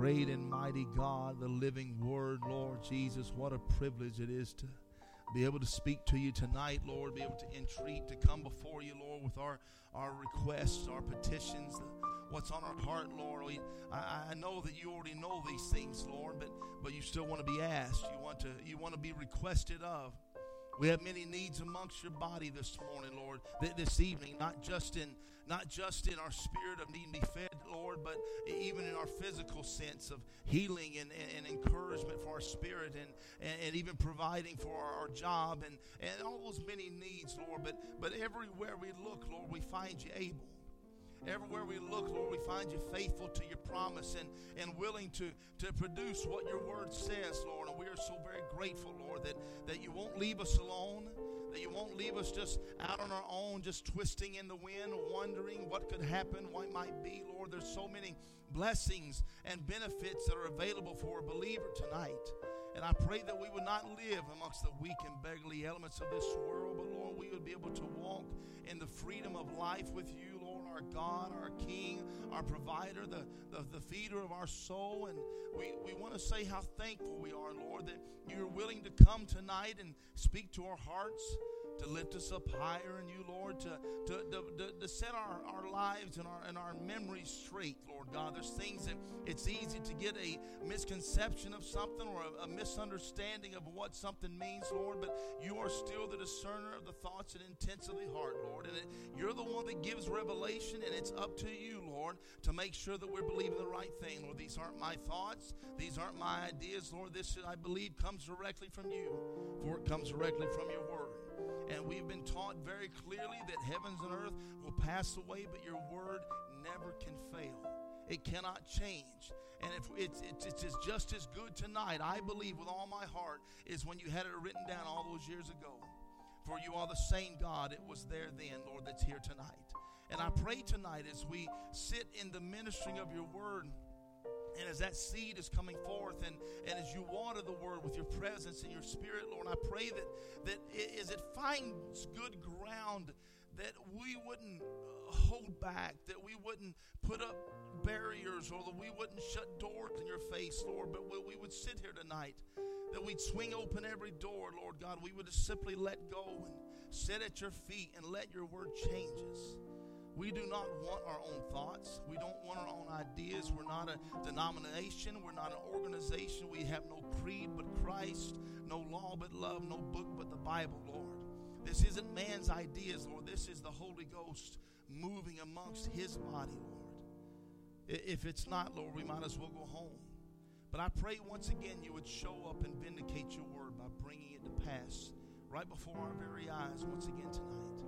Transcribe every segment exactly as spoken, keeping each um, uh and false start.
Great and mighty God, the living word, Lord Jesus, what a privilege it is to be able to speak to you tonight, Lord, be able to entreat, to come before you, Lord, with our, our requests, our petitions, what's on our heart, Lord. We, I, I know that you already know these things, Lord, but, but you still want to be asked. You want to, you want to be requested of. We have many needs amongst your body this morning, Lord, th- this evening, not just in not just in our spirit of needing to be fed, Lord, but even in our physical sense of healing and, and, and encouragement for our spirit and, and, and even providing for our, our job and, and all those many needs, Lord. But, but everywhere we look, Lord, we find you able. Everywhere we look, Lord, we find you faithful to your promise and, and willing to, to produce what your word says, Lord. And we are so very grateful, Lord, that, that you won't leave us alone, that you won't leave us just out on our own, just twisting in the wind, wondering what could happen, what might be, Lord. There's so many blessings and benefits that are available for a believer tonight. And I pray that we would not live amongst the weak and beggarly elements of this world, but, Lord, we would be able to walk in the freedom of life with you, our God, our King, our provider, the, the, the feeder of our soul. And we, we want to say how thankful we are, Lord, that you're willing to come tonight and speak to our hearts, to lift us up higher in you, Lord, to, to, to, to set our, our lives and our, and our memories straight, Lord God. There's things that it's easy to get a misconception of something or a, a misunderstanding of what something means, Lord, but you are still the discerner of the thoughts and intents of the heart, Lord, and it, you're the one that gives revelation, and it's up to you, Lord, to make sure that we're believing the right thing, Lord. These aren't my thoughts. These aren't my ideas, Lord. This, I believe, comes directly from you, for it comes directly from your word. And we've been taught very clearly that heavens and earth will pass away, but your word never can fail. It cannot change. And if it's, it's, it's just as good tonight, I believe with all my heart, is when you had it written down all those years ago. For you are the same God. It was there then, Lord, that's here tonight. And I pray tonight as we sit in the ministering of your word, and as that seed is coming forth, and, and as you water the word with your presence and your spirit, Lord, I pray that, that it, as it finds good ground, that we wouldn't hold back, that we wouldn't put up barriers, or that we wouldn't shut doors in your face, Lord, but we, we would sit here tonight, that we'd swing open every door, Lord God. We would just simply let go and sit at your feet and let your word change us. We do not want our own thoughts. We don't want our own ideas. We're not a denomination. We're not an organization. We have no creed but Christ, no law but love, no book but the Bible, Lord. This isn't man's ideas, Lord. This is the Holy Ghost moving amongst his body, Lord. If it's not, Lord, we might as well go home. But I pray once again you would show up and vindicate your word by bringing it to pass right before our very eyes once again tonight.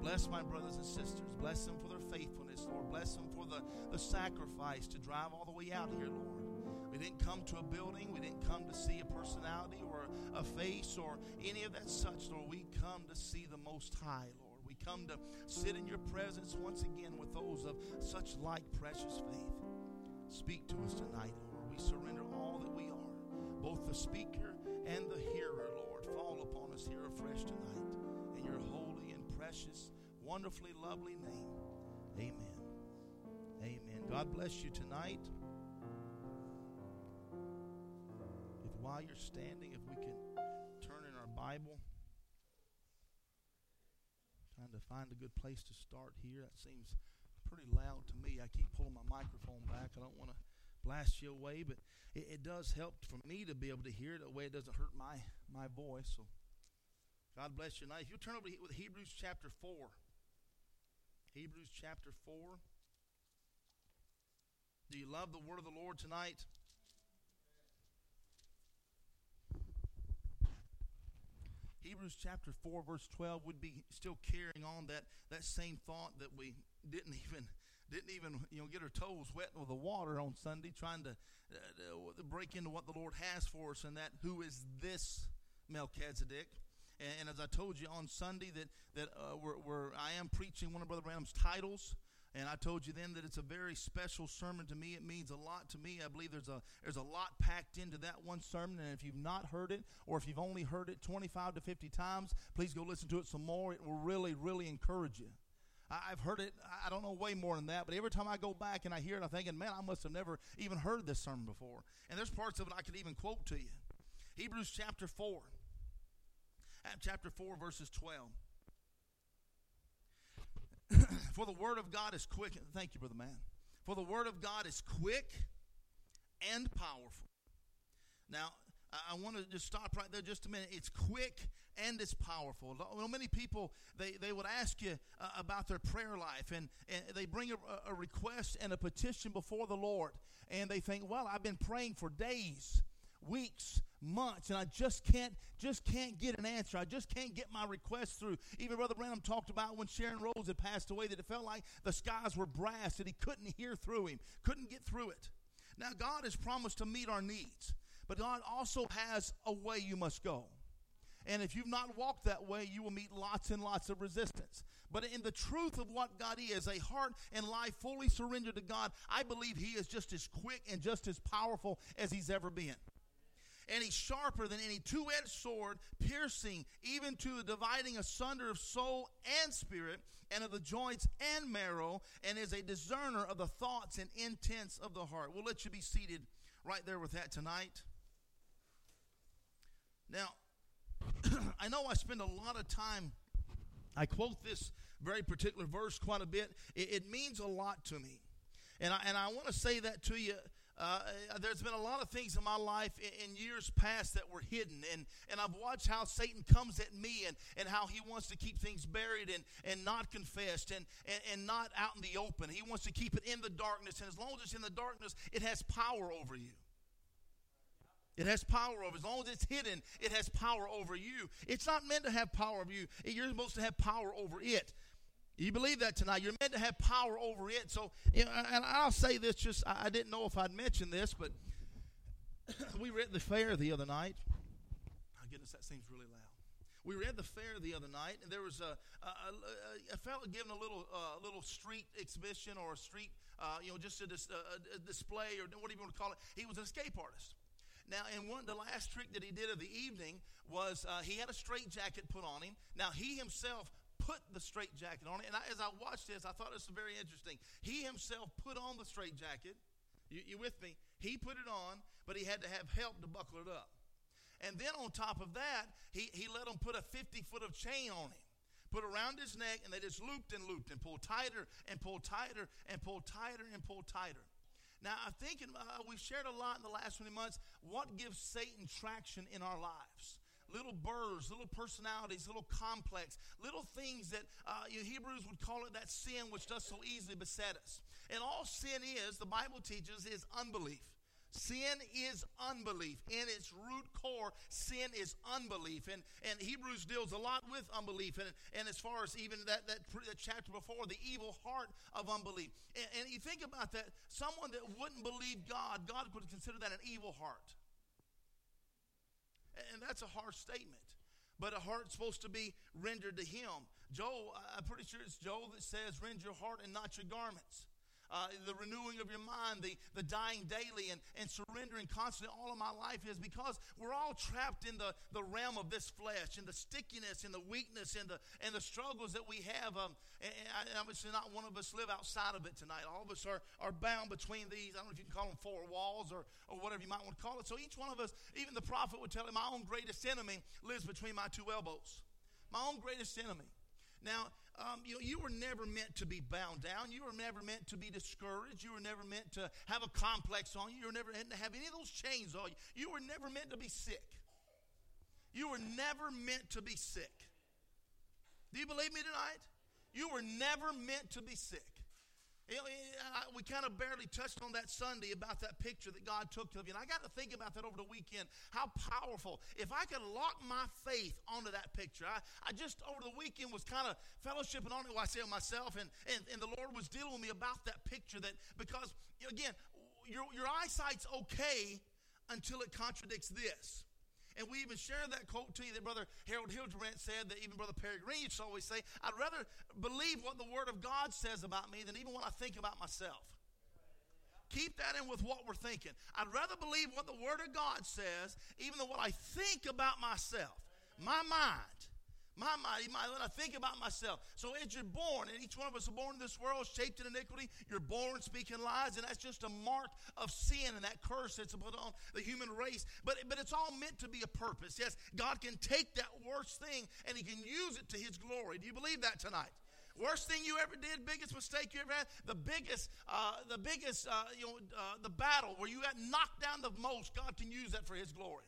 Bless my brothers and sisters. Bless them for their faithfulness, Lord. Bless them for the, the sacrifice to drive all the way out here, Lord. We didn't come to a building. We didn't come to see a personality or a face or any of that such, Lord. We come to see the Most High, Lord. We come to sit in your presence once again with those of such like precious faith. Speak to us tonight, Lord. We surrender all that we are, both the speaker and the hearer, Lord. Fall upon us here afresh tonight in your holy and precious, wonderfully lovely name. Amen. Amen. God bless you tonight. If while you're standing, if we can turn in our Bible, trying to find a good place to start here. That seems pretty loud to me. I keep pulling my microphone back. I don't want to blast you away, but it, it does help for me to be able to hear it. That way it doesn't hurt my, my voice. So God bless you tonight. If you'll turn over to Hebrews chapter four. Hebrews chapter four. Do you love the word of the Lord tonight? Hebrews chapter four, verse twelve, would be still carrying on that, that same thought that we didn't even didn't even you know get our toes wet with the water on Sunday, trying to uh, break into what the Lord has for us, and that who is this Melchizedek? And as I told you on Sunday, that that uh, we're, we're, I am preaching one of Brother Branham's titles, and I told you then that it's a very special sermon to me. It means a lot to me. I believe there's a there's a lot packed into that one sermon, and if you've not heard it, or if you've only heard it twenty-five to fifty times, please go listen to it some more. It will really, really encourage you. I've heard it, I don't know, way more than that, but every time I go back and I hear it, I'm thinking, man, I must have never even heard this sermon before. And there's parts of it I could even quote to you. Hebrews chapter four, chapter four, verses twelve. For the word of God is quick. Thank you, Brother Man. For the word of God is quick and powerful. Now, I want to just stop right there just a minute. It's quick and it's powerful. Well, many people, they, they would ask you uh, about their prayer life, and, and they bring a, a request and a petition before the Lord, and they think, well, I've been praying for days, weeks, months, and I just can't just can't get an answer. I just can't get my request through. Even Brother Branham talked about when Sharon Rhodes had passed away that it felt like the skies were brass, that he couldn't hear through him, couldn't get through it. Now, God has promised to meet our needs. But God also has a way you must go. And if you've not walked that way, you will meet lots and lots of resistance. But in the truth of what God is, a heart and life fully surrendered to God, I believe he is just as quick and just as powerful as he's ever been. And he's sharper than any two-edged sword, piercing even to the dividing asunder of soul and spirit, and of the joints and marrow, and is a discerner of the thoughts and intents of the heart. We'll let you be seated right there with that tonight. Now, I know I spend a lot of time, I quote this very particular verse quite a bit. It, it means a lot to me. And I, and I want to say that to you. Uh, there's been a lot of things in my life in, in years past that were hidden. And, and I've watched how Satan comes at me and, and how he wants to keep things buried and, and not confessed and, and, and not out in the open. He wants to keep it in the darkness. And as long as it's in the darkness, it has power over you. It has power over. As long as it's hidden, it has power over you. It's not meant to have power over you. You're supposed to have power over it. You believe that tonight. You're meant to have power over it. So, you know, and I'll say this, just I didn't know if I'd mention this, but we were at the fair the other night. My goodness, that seems really loud. We were at the fair the other night, and there was a a, a, a fellow giving a little uh, little street exhibition or a street, uh, you know, just a, dis, a, a display or whatever you want to call it. He was an escape artist. Now, and one, the last trick that he did of the evening was uh, he had a straitjacket put on him. Now, he himself put the straitjacket on it. And I, as I watched this, I thought it was very interesting. He himself put on the straitjacket. You, you with me? He put it on, but he had to have help to buckle it up. And then on top of that, he, he let him put a fifty-foot of chain on him, put around his neck, and they just looped and looped and pulled tighter and pulled tighter and pulled tighter and pulled tighter. Now, I'm thinking, uh, we've shared a lot in the last twenty months. What gives Satan traction in our lives? Little burrs, little personalities, little complex, little things that uh, you know, Hebrews would call it that sin which does so easily beset us. And all sin is, the Bible teaches, is unbelief. Sin is unbelief. In its root core, sin is unbelief. And and Hebrews deals a lot with unbelief. And, and as far as even that, that, that chapter before, the evil heart of unbelief. And, and you think about that, someone that wouldn't believe God, God would consider that an evil heart. And that's a harsh statement. But a heart's supposed to be rendered to him. Joel, I'm pretty sure it's Joel that says, rend your heart and not your garments. Uh, the renewing of your mind, the, the dying daily and, and surrendering constantly all of my life is because we're all trapped in the, the realm of this flesh and the stickiness and the weakness and the and the struggles that we have. Um, and, and obviously not one of us live outside of it tonight. All of us are, are bound between these, I don't know if you can call them four walls or, or whatever you might want to call it. So each one of us, even the prophet would tell him, my own greatest enemy lives between my two elbows. My own greatest enemy. Now, um, you know, you were never meant to be bound down. You were never meant to be discouraged. You were never meant to have a complex on you. You were never meant to have any of those chains on you. You were never meant to be sick. You were never meant to be sick. Do you believe me tonight? You were never meant to be sick. You know, we kind of barely touched on that Sunday about that picture that God took of you. And I got to think about that over the weekend, how powerful. If I could lock my faith onto that picture, I, I just over the weekend was kind of fellowshipping on it, well, I say it myself, and, and, and the Lord was dealing with me about that picture. That because, again, your, your eyesight's okay until it contradicts this. And we even shared that quote to you that Brother Harold Hildebrandt said, that even Brother Perry Green used to always say, I'd rather believe what the Word of God says about me than even what I think about myself. Keep that in with what we're thinking. I'd rather believe what the Word of God says even than what I think about myself. My mind. My mighty, my, when I think about myself. So as you're born, and each one of us are born in this world, shaped in iniquity, you're born speaking lies, and that's just a mark of sin and that curse that's put on the human race. But, but it's all meant to be a purpose. Yes, God can take that worst thing, and he can use it to his glory. Do you believe that tonight? Worst thing you ever did, biggest mistake you ever had, the biggest, uh, the biggest, uh, you know, uh, the battle where you got knocked down the most, God can use that for his glory.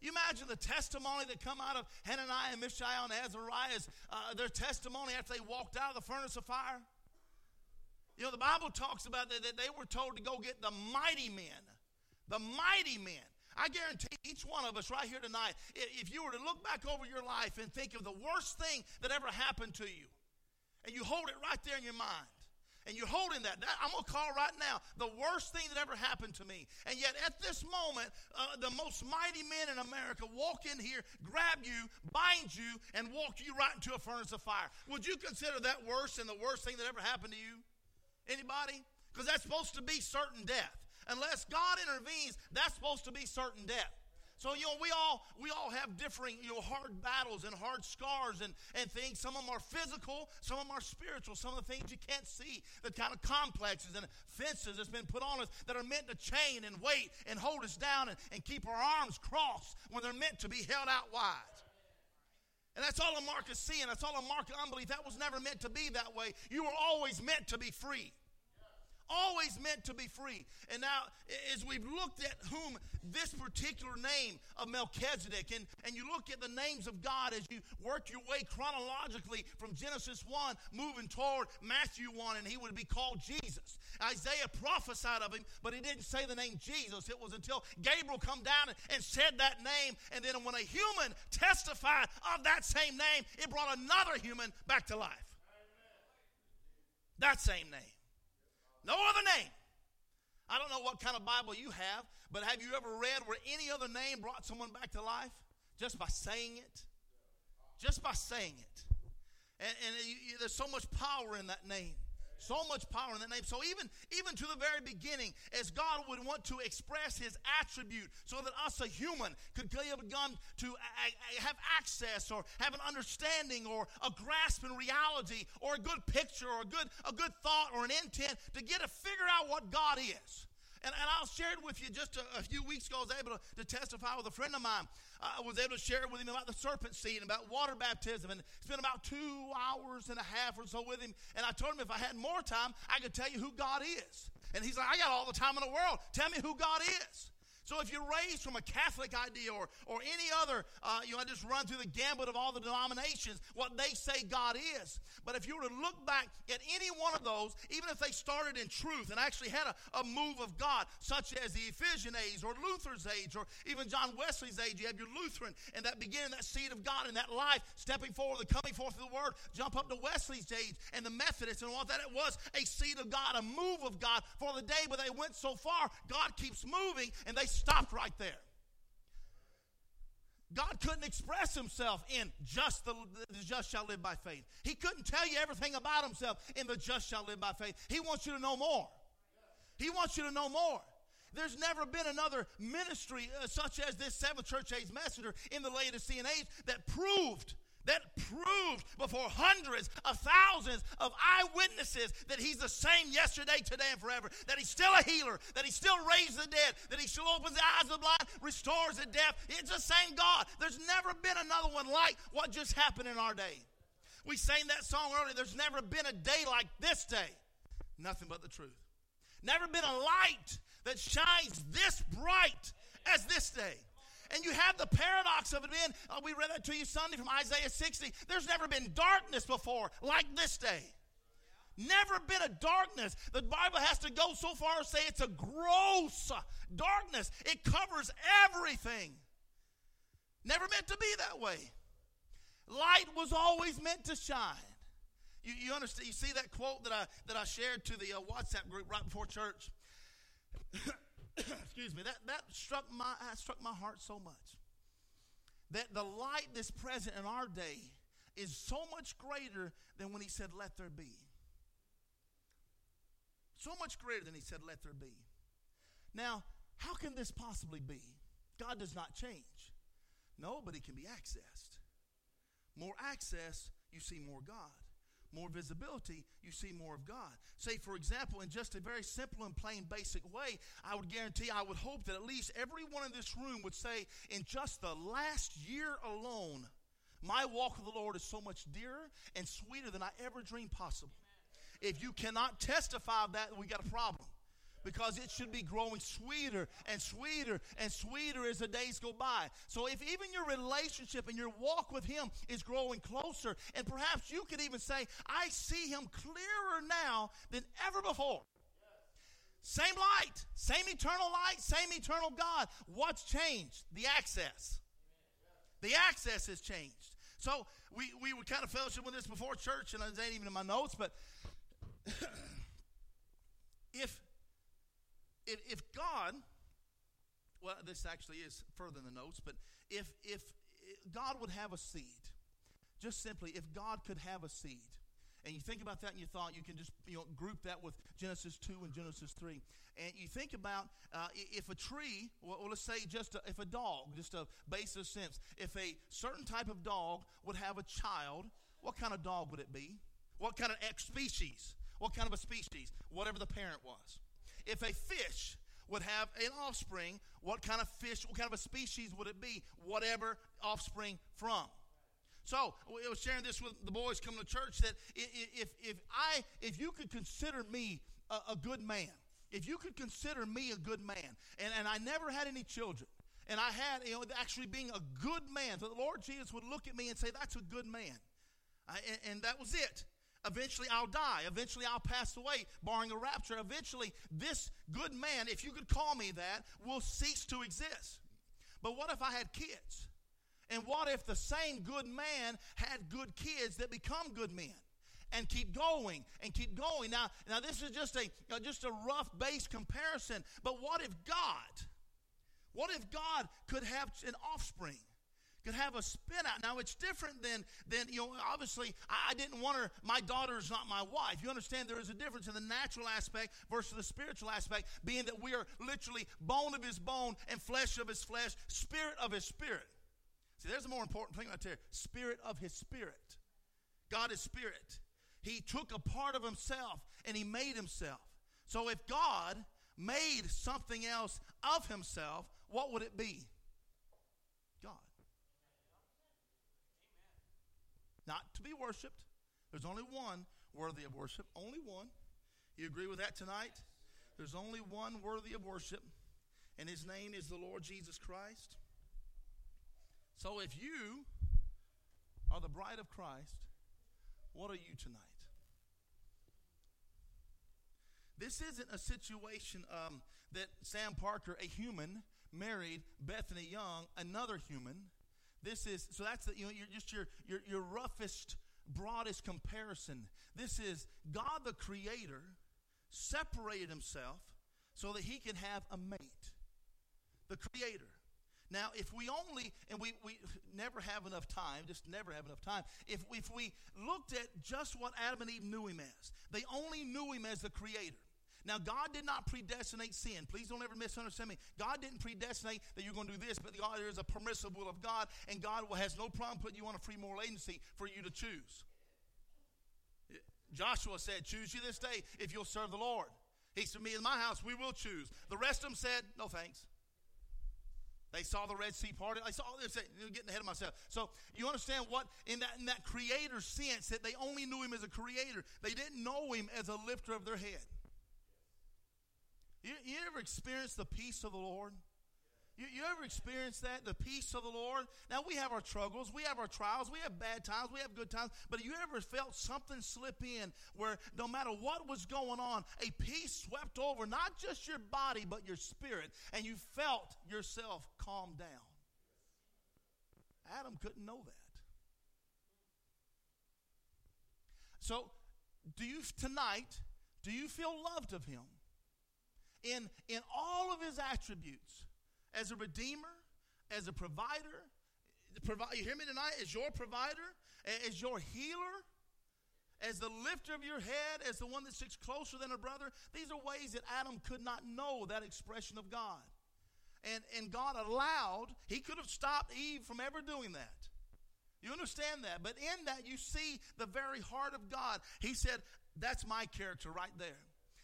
You imagine the testimony that come out of Hananiah, Mishael, and Azariah's, uh, their testimony after they walked out of the furnace of fire. You know, the Bible talks about that, that they were told to go get the mighty men, the mighty men. I guarantee each one of us right here tonight, if you were to look back over your life and think of the worst thing that ever happened to you, and you hold it right there in your mind, and you're holding that, that I'm going to call right now the worst thing that ever happened to me. And yet at this moment, uh, the most mighty men in America walk in here, grab you, bind you, and walk you right into a furnace of fire. Would you consider that worse than the worst thing that ever happened to you? Anybody? Because that's supposed to be certain death. Unless God intervenes, that's supposed to be certain death. So, you know, we all we all have differing, you know, hard battles and hard scars and, and things. Some of them are physical, some of them are spiritual, some of the things you can't see, the kind of complexes and fences that's been put on us that are meant to chain and weight and hold us down and, and keep our arms crossed when they're meant to be held out wide. And that's all a mark of sin. That's all a mark of unbelief. That was never meant to be that way. You were always meant to be free. Always meant to be free. And now, as we've looked at whom this particular name of Melchizedek, and, and you look at the names of God as you work your way chronologically from Genesis one, moving toward Matthew one, and he would be called Jesus. Isaiah prophesied of him, but he didn't say the name Jesus. It was until Gabriel come down and, and said that name, and then when a human testified of that same name, it brought another human back to life. That same name. No other name. I don't know what kind of Bible you have, but have you ever read where any other name brought someone back to life? Just by saying it. Just by saying it. And, and you, you, there's so much power in that name. So much power in that name. So even, even to the very beginning, as God would want to express his attribute so that us, a human, could come to have access or have an understanding or a grasp in reality or a good picture or a good, a good thought or an intent to get to figure out what God is. And, and I'll share it with you. Just a, a few weeks ago, I was able to, to testify with a friend of mine. I was able to share with him about the serpent seed and about water baptism. And it's been about two hours and a half or so with him. And I told him if I had more time, I could tell you who God is. And he's like, I got all the time in the world. Tell me who God is. So if you're raised from a Catholic idea or, or any other, uh, you know, I just run through the gambit of all the denominations, what they say God is. But if you were to look back at any one of those, even if they started in truth and actually had a, a move of God, such as the Ephesian age or Luther's age or even John Wesley's age, you have your Lutheran and that beginning, that seed of God in that life, stepping forward, the coming forth of the word, jump up to Wesley's age and the Methodists and all that. It was a seed of God, a move of God for the day, but they went so far, God keeps moving and they stopped right there. God couldn't express himself in just the, the just shall live by faith. He couldn't tell you everything about himself in the just shall live by faith. He wants you to know more. He wants you to know more. There's never been another ministry uh, such as this Seventh Church Age Messenger in the Laodicean age that proved, that proved before hundreds of thousands of eyewitnesses that he's the same yesterday, today, and forever. That he's still a healer. That he still raised the dead. That he still opens the eyes of the blind, restores the deaf. It's the same God. There's never been another one like what just happened in our day. We sang that song earlier. There's never been a day like this day. Nothing but the truth. Never been a light that shines this bright as this day. And you have the paradox of it being, uh, we read that to you Sunday from Isaiah sixty. There's never been darkness before like this day. Never been a darkness. The Bible has to go so far as to say it's a gross darkness. It covers everything. Never meant to be that way. Light was always meant to shine. You, you understand? You see that quote that I that I shared to the uh, WhatsApp group right before church? Excuse me, that, that struck my that struck my heart so much. That the light that's present in our day is so much greater than when he said, let there be. So much greater than he said, let there be. Now, how can this possibly be? God does not change. No, but he can be accessed. More access, you see more God. More visibility, you see more of God. Say, for example, in just a very simple and plain basic way, I would guarantee, I would hope that at least everyone in this room would say, in just the last year alone, my walk with the Lord is so much dearer and sweeter than I ever dreamed possible. If you cannot testify of that, we got a problem. Because it should be growing sweeter and sweeter and sweeter as the days go by. So if even your relationship and your walk with him is growing closer, and perhaps you could even say, I see him clearer now than ever before. Yes. Same light, same eternal light, same eternal God. What's changed? The access. The access has changed. So we, we were kind of fellowship with this before church, and it ain't even in my notes, but if... If God, well, this actually is further in the notes, but if if God would have a seed, just simply, if God could have a seed, and you think about that in your thought, you can just you know group that with Genesis two and Genesis three, and you think about uh, if a tree, well, let's say just a, if a dog, just a basic sense, if a certain type of dog would have a child, what kind of dog would it be? What kind of species? What kind of a species? Whatever the parent was. If a fish would have an offspring, what kind of fish, what kind of a species would it be? Whatever offspring from. So I was sharing this with the boys coming to church that if if I if you could consider me a, a good man, if you could consider me a good man, and, and I never had any children, and I had you know actually being a good man, so the Lord Jesus would look at me and say, "That's a good man," I, and, and that was it. Eventually I'll die. Eventually I'll pass away, barring a rapture. Eventually this good man, if you could call me that, will cease to exist. But what if I had kids? And what if the same good man had good kids that become good men? And keep going and keep going. Now, now this is just a, just a rough base comparison. But what if God, what if God could have an offspring? Could have a spin out. Now it's different than, than you know, obviously I, I didn't want her, my daughter is not my wife. You understand there is a difference in the natural aspect versus the spiritual aspect, being that we are literally bone of his bone and flesh of his flesh, spirit of his spirit. See, there's a more important thing right there. Spirit of his spirit. God is spirit. He took a part of himself and he made himself. So if God made something else of himself, what would it be? God. Not to be worshipped. There's only one worthy of worship. Only one. You agree with that tonight? There's only one worthy of worship, and his name is the Lord Jesus Christ. So if you are the bride of Christ, what are you tonight? This isn't a situation um, that Sam Parker, a human, married Bethany Young, another human. This is, so that's the, you know, you're just your, your, your roughest, broadest comparison. This is God the Creator separated himself so that he can have a mate. The Creator. Now, if we only, and we, we never have enough time, just never have enough time, if, if we looked at just what Adam and Eve knew him as, they only knew him as the Creator. Now, God did not predestinate sin. Please don't ever misunderstand me. God didn't predestinate that you're going to do this, but God, there is a permissive will of God, and God has no problem putting you on a free moral agency for you to choose. Joshua said, choose you this day if you'll serve the Lord. He said, me and my house, we will choose. The rest of them said, no thanks. They saw the Red Sea parted. I saw this. I'm getting ahead of myself. So you understand what in that in that creator sense that they only knew him as a creator. They didn't know him as a lifter of their head. You, you ever experienced the peace of the Lord? You, you ever experienced that, the peace of the Lord? Now, we have our struggles. We have our trials. We have bad times. We have good times. But you ever felt something slip in where no matter what was going on, a peace swept over not just your body but your spirit, and you felt yourself calm down? Adam couldn't know that. So do you tonight, do you feel loved of him? In, in all of his attributes, as a redeemer, as a provider, provi- you hear me tonight, as your provider, as your healer, as the lifter of your head, as the one that sticks closer than a brother. These are ways that Adam could not know that expression of God. And, and God allowed, he could have stopped Eve from ever doing that. You understand that? But in that you see the very heart of God. He said, that's my character right there.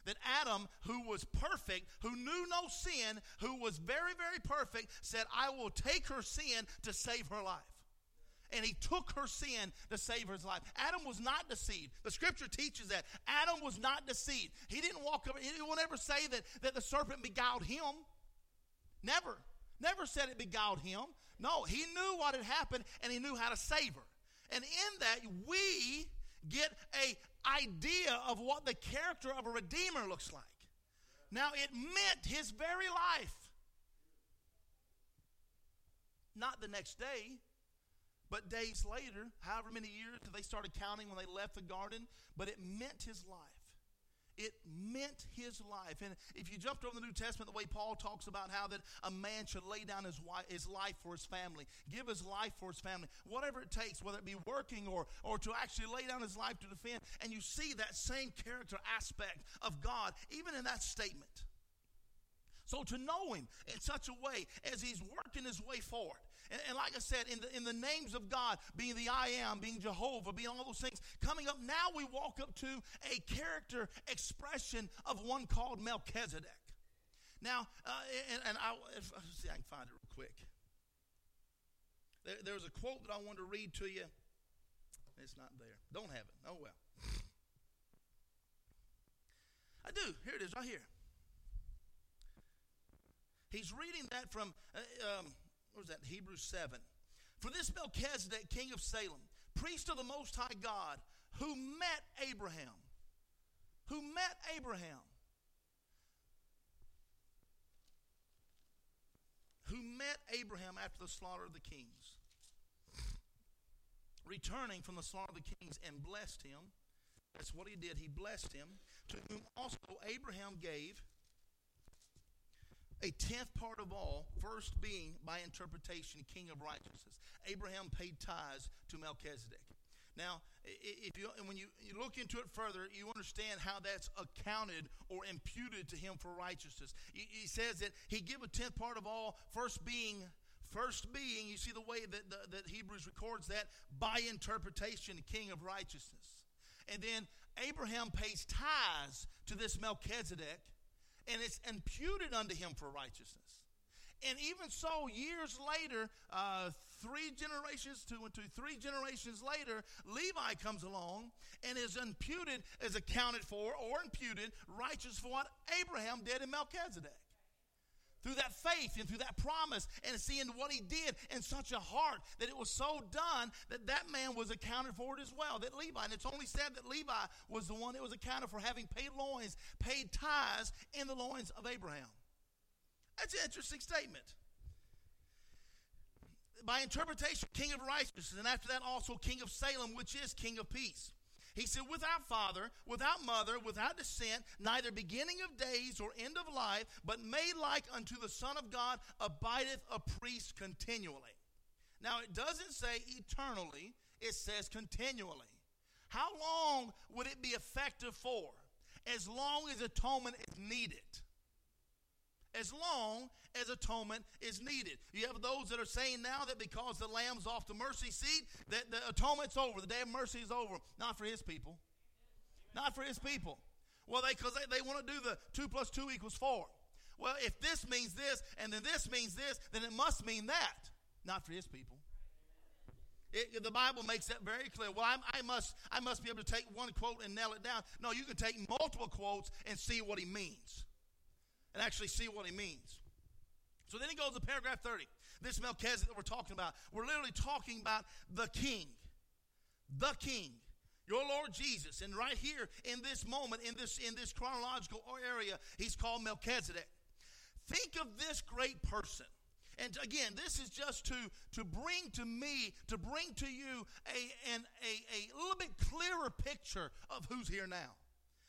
That Adam, who was perfect, who knew no sin, who was very, very perfect, said, I will take her sin to save her life. And he took her sin to save his life. Adam was not deceived. The scripture teaches that. Adam was not deceived. He didn't walk up. He won't ever say that, that the serpent beguiled him. Never. Never said it beguiled him. No, he knew what had happened, and he knew how to save her. And in that, we get a idea of what the character of a redeemer looks like. Now, it meant his very life. Not the next day, but days later, however many years, they started counting when they left the garden, but it meant his life. It meant his life. And if you jumped over the New Testament, the way Paul talks about how that a man should lay down his wife, his life for his family, give his life for his family, whatever it takes, whether it be working or, or to actually lay down his life to defend. And you see that same character aspect of God, even in that statement. So to know him in such a way as he's working his way forward. And, and like I said, in the, in the names of God, being the I Am, being Jehovah, being all those things, coming up, now we walk up to a character expression of one called Melchizedek. Now, uh, and, and I, if, see, I can find it real quick. There, there's a quote that I wanted to read to you. It's not there. Don't have it. Oh, well. I do. Here it is right here. He's reading that from, uh, um, what was that, Hebrews seven. For this Melchizedek, king of Salem, priest of the Most High God, who met Abraham, who met Abraham, who met Abraham after the slaughter of the kings, returning from the slaughter of the kings and blessed him. That's what he did. He blessed him, to whom also Abraham gave a tenth part of all, first being, by interpretation, king of righteousness. Abraham paid tithes to Melchizedek. Now, if you and when you, you look into it further, you understand how that's accounted or imputed to him for righteousness. He, he says that he give a tenth part of all, first being, first being. You see the way that, the, that Hebrews records that, by interpretation, king of righteousness. And then Abraham pays tithes to this Melchizedek, and it's imputed unto him for righteousness. And even so, years later, uh, three generations, two and two, three generations later, Levi comes along and is imputed, is accounted for or imputed righteous for what Abraham did in Melchizedek. Through that faith and through that promise and seeing what he did in such a heart that it was so done that that man was accounted for it as well, that Levi. And it's only said that Levi was the one that was accounted for having paid loins, paid tithes in the loins of Abraham. That's an interesting statement. By interpretation, king of righteousness, and after that also king of Salem, which is king of peace. He said, without father, without mother, without descent, neither beginning of days or end of life, but made like unto the Son of God, abideth a priest continually. Now, it doesn't say eternally. It says continually. How long would it be effective for? As long as atonement is needed. As long as atonement is needed. You have those that are saying now that because the lamb's off the mercy seat, that the atonement's over, the day of mercy is over. Not for his people. Not for his people. Well, they because they, they want to do the two plus two equals four. Well, if this means this, and then this means this, then it must mean that. Not for his people. It, the Bible makes that very clear. Well, I'm, I must I must be able to take one quote and nail it down. No, you can take multiple quotes and see what he means. And actually see what he means. So then he goes to paragraph thirty. This Melchizedek that we're talking about. We're literally talking about the king. The king. Your Lord Jesus. And right here in this moment, in this, in this chronological area, he's called Melchizedek. Think of this great person. And again, this is just to, to bring to me, to bring to you a, an, a, a little bit clearer picture of who's here now.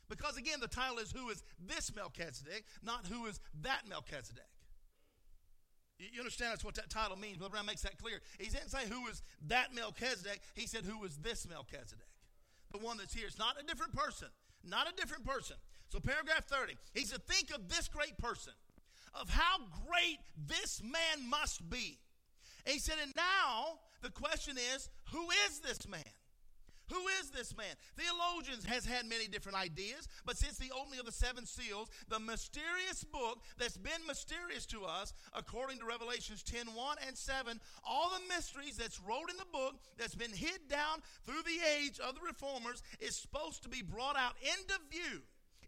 Because, again, the title is who is this Melchizedek, not who is that Melchizedek. You understand that's what that title means. Brother Brown makes that clear. He didn't say who is that Melchizedek. He said who is this Melchizedek, the one that's here. It's not a different person, not a different person. So paragraph thirty, he said, think of this great person, of how great this man must be, And he said, and now the question is, who is this man? Who is this man? Theologians has had many different ideas, but since the opening of the seven seals, the mysterious book that's been mysterious to us, according to Revelations ten, one and seven, all the mysteries that's wrote in the book that's been hid down through the age of the reformers is supposed to be brought out into view.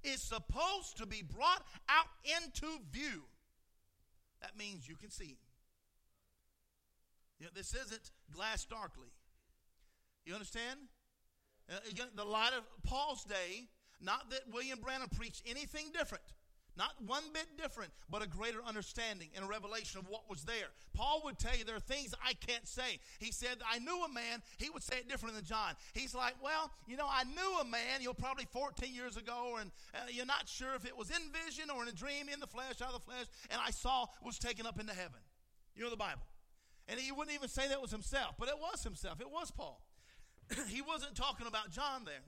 It's supposed to be brought out into view. That means you can see. You know, this isn't glass darkly. You understand? Uh, the light of Paul's day, not that William Branham preached anything different, not one bit different, but a greater understanding and a revelation of what was there. Paul would tell you there are things I can't say. He said, I knew a man. He would say it different than John. He's like, well, you know, I knew a man, you know, probably fourteen years ago, and uh, you're not sure if it was in vision or in a dream, in the flesh, out of the flesh, and I saw was taken up into heaven. You know the Bible. And he wouldn't even say that was himself, but it was himself. It was Paul. He wasn't talking about John there.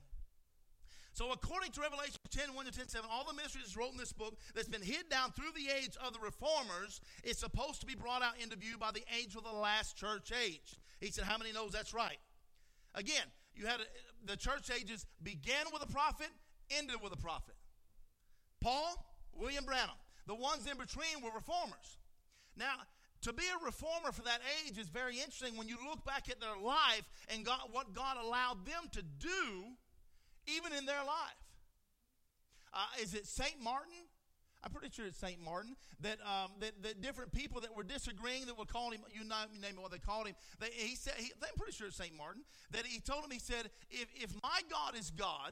So according to Revelation ten, one to ten, seven, all the mysteries wrote in this book that's been hid down through the age of the reformers is supposed to be brought out into view by the angel of the last church age. He said, how many knows that's right? Again, you had a, the church ages began with a prophet, ended with a prophet. Paul, William Branham. The ones in between were reformers. Now, to be a reformer for that age is very interesting when you look back at their life and God, what God allowed them to do even in their life. Uh, is it Saint Martin? I'm pretty sure it's Saint Martin. That, um, that that different people that were disagreeing that would call him, you know, you name it what they called him. They, he said, he, I'm pretty sure it's Saint Martin, that he told him, he said, if, if my God is God,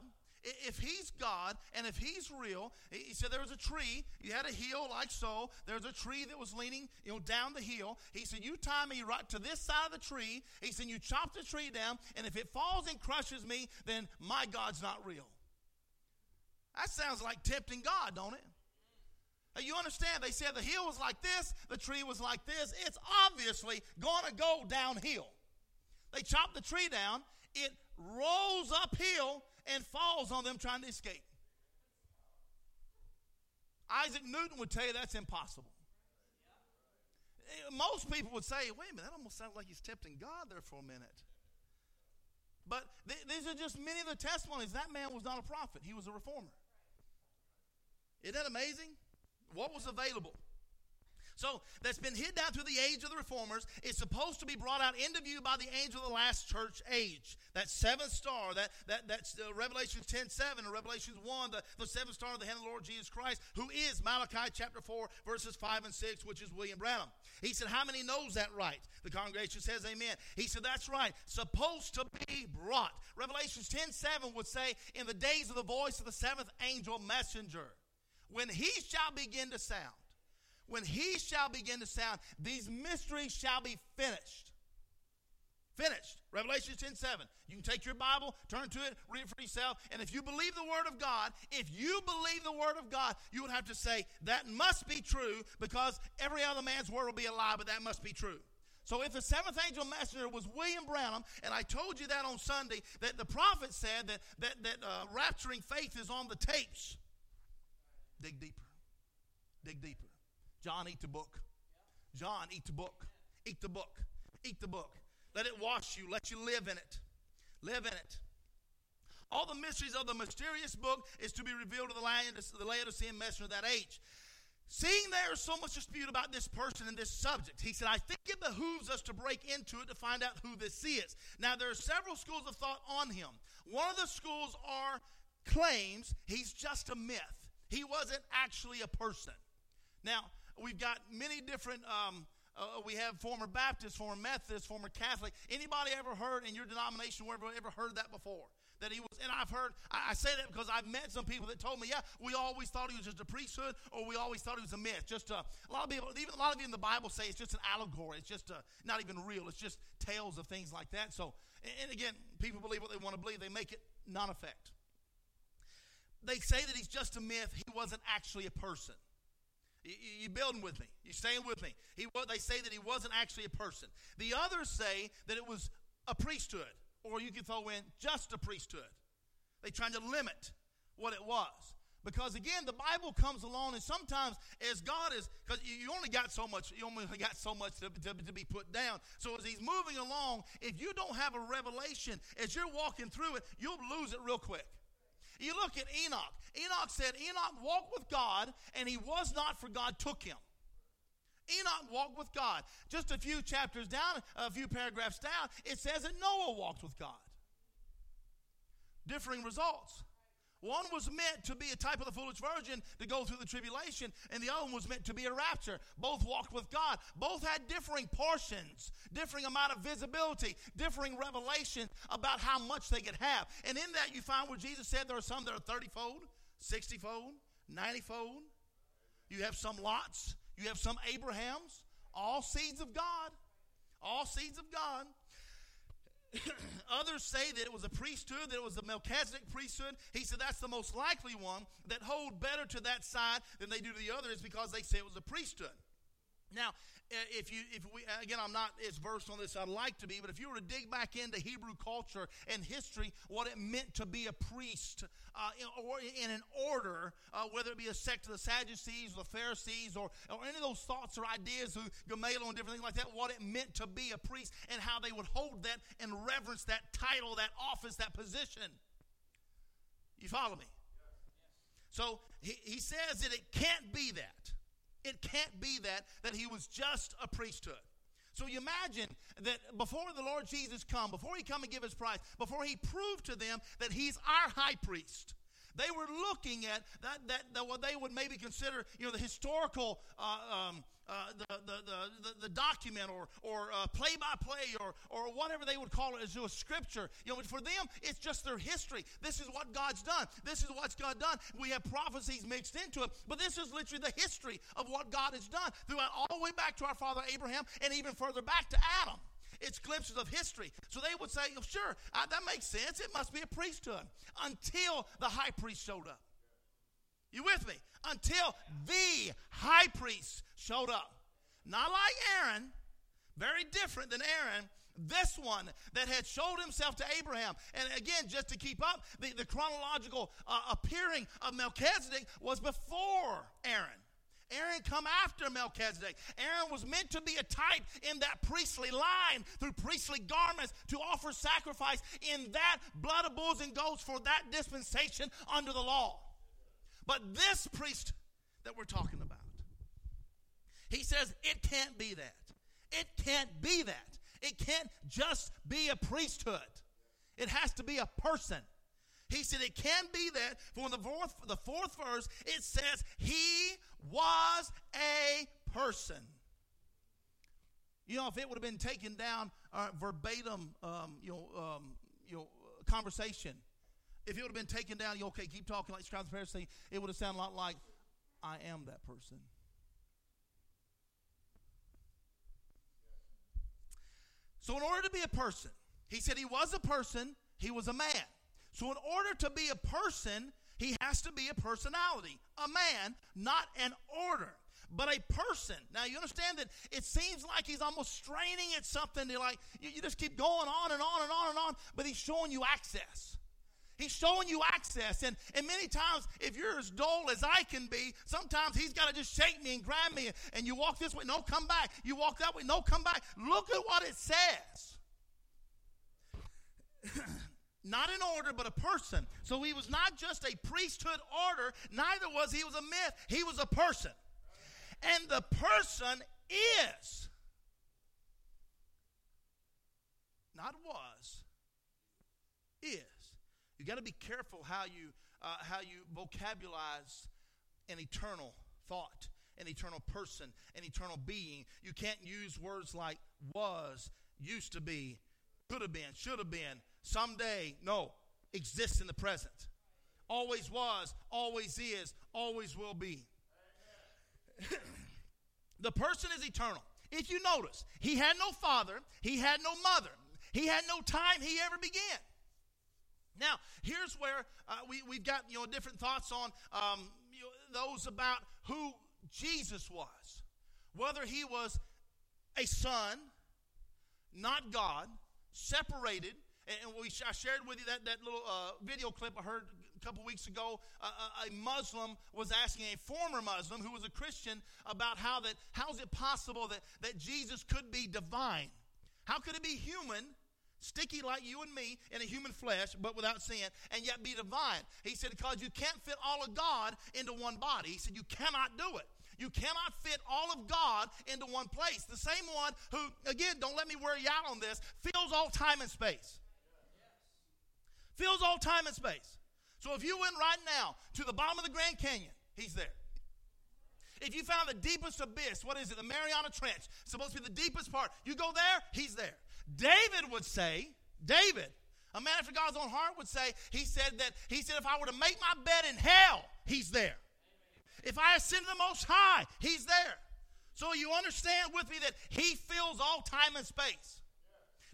if he's God and if he's real, he said there was a tree. You had a hill like so. There's a tree that was leaning, you know, down the hill. He said, you tie me right to this side of the tree. He said, you chop the tree down, and if it falls and crushes me, then my God's not real. That sounds like tempting God, don't it? You understand? They said the hill was like this, the tree was like this. It's obviously going to go downhill. They chopped the tree down. It rolls uphill and falls on them trying to escape. Isaac Newton would tell you that's impossible. Most people would say, wait a minute, that almost sounds like he's tempting God there for a minute. But th- these are just many of the testimonies. That man was not a prophet. He was a reformer. Isn't that amazing? What was available? So that's been hid down through the age of the reformers is supposed to be brought out into view by the angel of the last church age. That seventh star, that that that's uh, Revelation ten seven and Revelation one, the, the seventh star of the hand of the Lord Jesus Christ, who is Malachi chapter four, verses five and six, which is William Branham. He said, how many knows that right? The congregation says amen. He said, that's right. Supposed to be brought. Revelation ten seven would say, in the days of the voice of the seventh angel messenger, when he shall begin to sound. When he shall begin to sound, these mysteries shall be finished. Finished. Revelation ten seven. You can take your Bible, turn to it, read it for yourself. And if you believe the Word of God, if you believe the Word of God, you would have to say, that must be true, because every other man's word will be a lie, but that must be true. So if the seventh angel messenger was William Branham, and I told you that on Sunday, that the prophet said that, that, that uh, rapturing faith is on the tapes. Dig deeper. Dig deeper. John, eat the book. John, eat the book. Eat the book. Eat the book. Let it wash you. Let you live in it. Live in it. All the mysteries of the mysterious book is to be revealed to the Laodicean messenger of that age. Seeing there is so much dispute about this person and this subject, he said, I think it behooves us to break into it to find out who this is. Now, there are several schools of thought on him. One of the schools are claims he's just a myth. He wasn't actually a person. Now, we've got many different, um, uh, we have former Baptist, former Methodist, former Catholic. Anybody ever heard in your denomination, wherever, ever heard that before? That he was, and I've heard, I, I say that because I've met some people that told me, yeah, we always thought he was just a priesthood, or we always thought he was a myth. Just a, a lot of people, even a lot of you in the Bible say it's just an allegory. It's just a, not even real. It's just tales of things like that. So, and, and again, people believe what they want to believe. They make it non-effect. They say that he's just a myth. He wasn't actually a person. You're building with me. You're staying with me. He, they say that he wasn't actually a person. The others say that it was a priesthood, or you could throw in just a priesthood. They're trying to limit what it was. Because again, the Bible comes along, and sometimes as God is, because you only got so much, you only got so much to, to, to be put down. So as he's moving along, if you don't have a revelation, as you're walking through it, you'll lose it real quick. You look at Enoch. Enoch said, Enoch walked with God, and he was not, for God took him. Enoch walked with God. Just a few chapters down, a few paragraphs down, it says that Noah walked with God. Differing results. One was meant to be a type of the foolish virgin to go through the tribulation, and the other one was meant to be a rapture. Both walked with God. Both had differing portions, differing amount of visibility, differing revelation about how much they could have. And in that you find where Jesus said there are some that are thirty-fold, sixty-fold, ninety-fold. You have some Lots. You have some Abrahams. All seeds of God. All seeds of God. Others say that it was a priesthood, that it was the Melchizedek priesthood. He said that's the most likely one that hold better to that side than they do to the other is because they say it was a priesthood. Now, if you, if we, again, I'm not as versed on this as I'd like to be, but if you were to dig back into Hebrew culture and history, what it meant to be a priest uh, in, or in an order, uh, whether it be a sect of the Sadducees or the Pharisees or, or any of those thoughts or ideas, who Gamaliel and different things like that, what it meant to be a priest and how they would hold that and reverence that title, that office, that position. You follow me? So he, he says that it can't be that. It can't be that, that he was just a priesthood. So you imagine that before the Lord Jesus come, before he come and give his price, before he proved to them that he's our high priest, they were looking at that, that, that what they would maybe consider, you know, the historical, uh, um, uh, the, the, the, the, the document or, or uh, play-by-play or, or whatever they would call it as a scripture. You know, for them, it's just their history. This is what God's done. This is what's God done. We have prophecies mixed into it, but this is literally the history of what God has done throughout all the way back to our father Abraham and even further back to Adam. It's glimpses of history. So they would say, oh, sure, I, that makes sense. It must be a priesthood until the high priest showed up. You with me? Until the high priest showed up. Not like Aaron, very different than Aaron. This one that had showed himself to Abraham. And again, just to keep up, the, the chronological uh, appearing of Melchizedek was before Aaron. Aaron come after Melchizedek. Aaron was meant to be a type in that priestly line through priestly garments to offer sacrifice in that blood of bulls and goats for that dispensation under the law. But this priest that we're talking about, he says it can't be that. It can't be that. It can't just be a priesthood. It has to be a person. He said it can be that, for in the fourth, the fourth verse, it says he was a person. You know, if it would have been taken down uh, verbatim, um, you know, um, you know, conversation, if it would have been taken down, you know, okay, keep talking like scribes and Pharisees, it would have sounded a lot like, I am that person. So in order to be a person, he said he was a person, he was a man. So in order to be a person, he has to be a personality, a man, not an order, but a person. Now, you understand that it seems like he's almost straining at something. They're like, you, you just keep going on and on and on and on, but he's showing you access. He's showing you access. And, and many times, if you're as dull as I can be, sometimes he's got to just shake me and grab me, and you walk this way, no, come back. You walk that way, no, come back. Look at what it says. Not an order, but a person. So he was not just a priesthood order. Neither was he was a myth. He was a person. And the person is, not was, is. You got to be careful how you uh, how you vocabularize an eternal thought, an eternal person, an eternal being. You can't use words like was, used to be, could have been, should have been. Someday, no, exists in the present. Always was, always is, always will be. The person is eternal. If you notice, he had no father, he had no mother, he had no time he ever began. Now, here's where uh, we, we've got, you know, different thoughts on um, you know, those about who Jesus was. Whether he was a son, not God, separated. And we, I shared with you that, that little uh, video clip I heard a couple weeks ago, a, a Muslim was asking a former Muslim who was a Christian about how that how is it possible that, that Jesus could be divine? How could it be human, sticky like you and me, in a human flesh, but without sin, and yet be divine? He said, because you can't fit all of God into one body. He said, you cannot do it. You cannot fit all of God into one place. The same one who, again, don't let me wear you out on this, fills all time and space. Fills all time and space. So if you went right now to the bottom of the Grand Canyon, he's there. If you found the deepest abyss, what is it, the Mariana Trench, supposed to be the deepest part, you go there, he's there. David would say, David, a man after God's own heart would say, he said that, he said, if I were to make my bed in hell, he's there. If I ascend to the Most High, he's there. So you understand with me that he fills all time and space.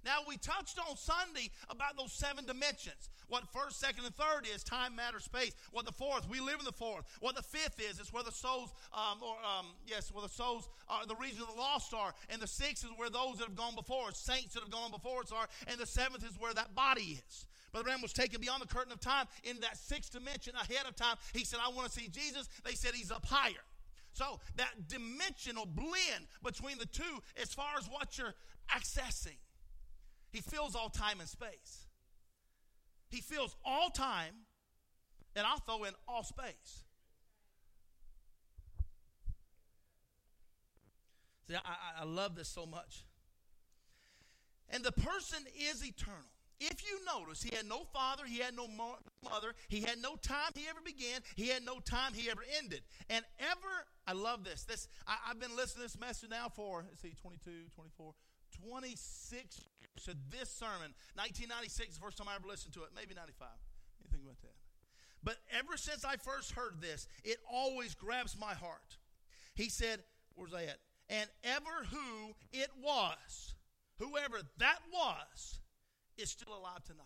Now, we touched on Sunday about those seven dimensions. What first, second, and third is time, matter, space. What the fourth, we live in the fourth. What the fifth is, it's where the souls, um, or um, yes, where the souls are, the region of the lost are. And the sixth is where those that have gone before us, saints that have gone before us are. And the seventh is where that body is. Brother Branham was taken beyond the curtain of time into that sixth dimension ahead of time. He said, I want to see Jesus. They said he's up higher. So that dimensional blend between the two as far as what you're accessing. He fills all time and space. He fills all time, and I'll throw in all space. See, I, I love this so much. And the person is eternal. If you notice, he had no father, he had no mother, he had no time he ever began, he had no time he ever ended. And ever, I love this. This I, I've been listening to this message now for, let's see, twenty-two, twenty-four twenty-six years to this sermon. nineteen ninety-six, the first time I ever listened to it. Maybe ninety-five. You think about that. But ever since I first heard this, it always grabs my heart. He said, where's I at? And ever who it was, whoever that was, is still alive tonight.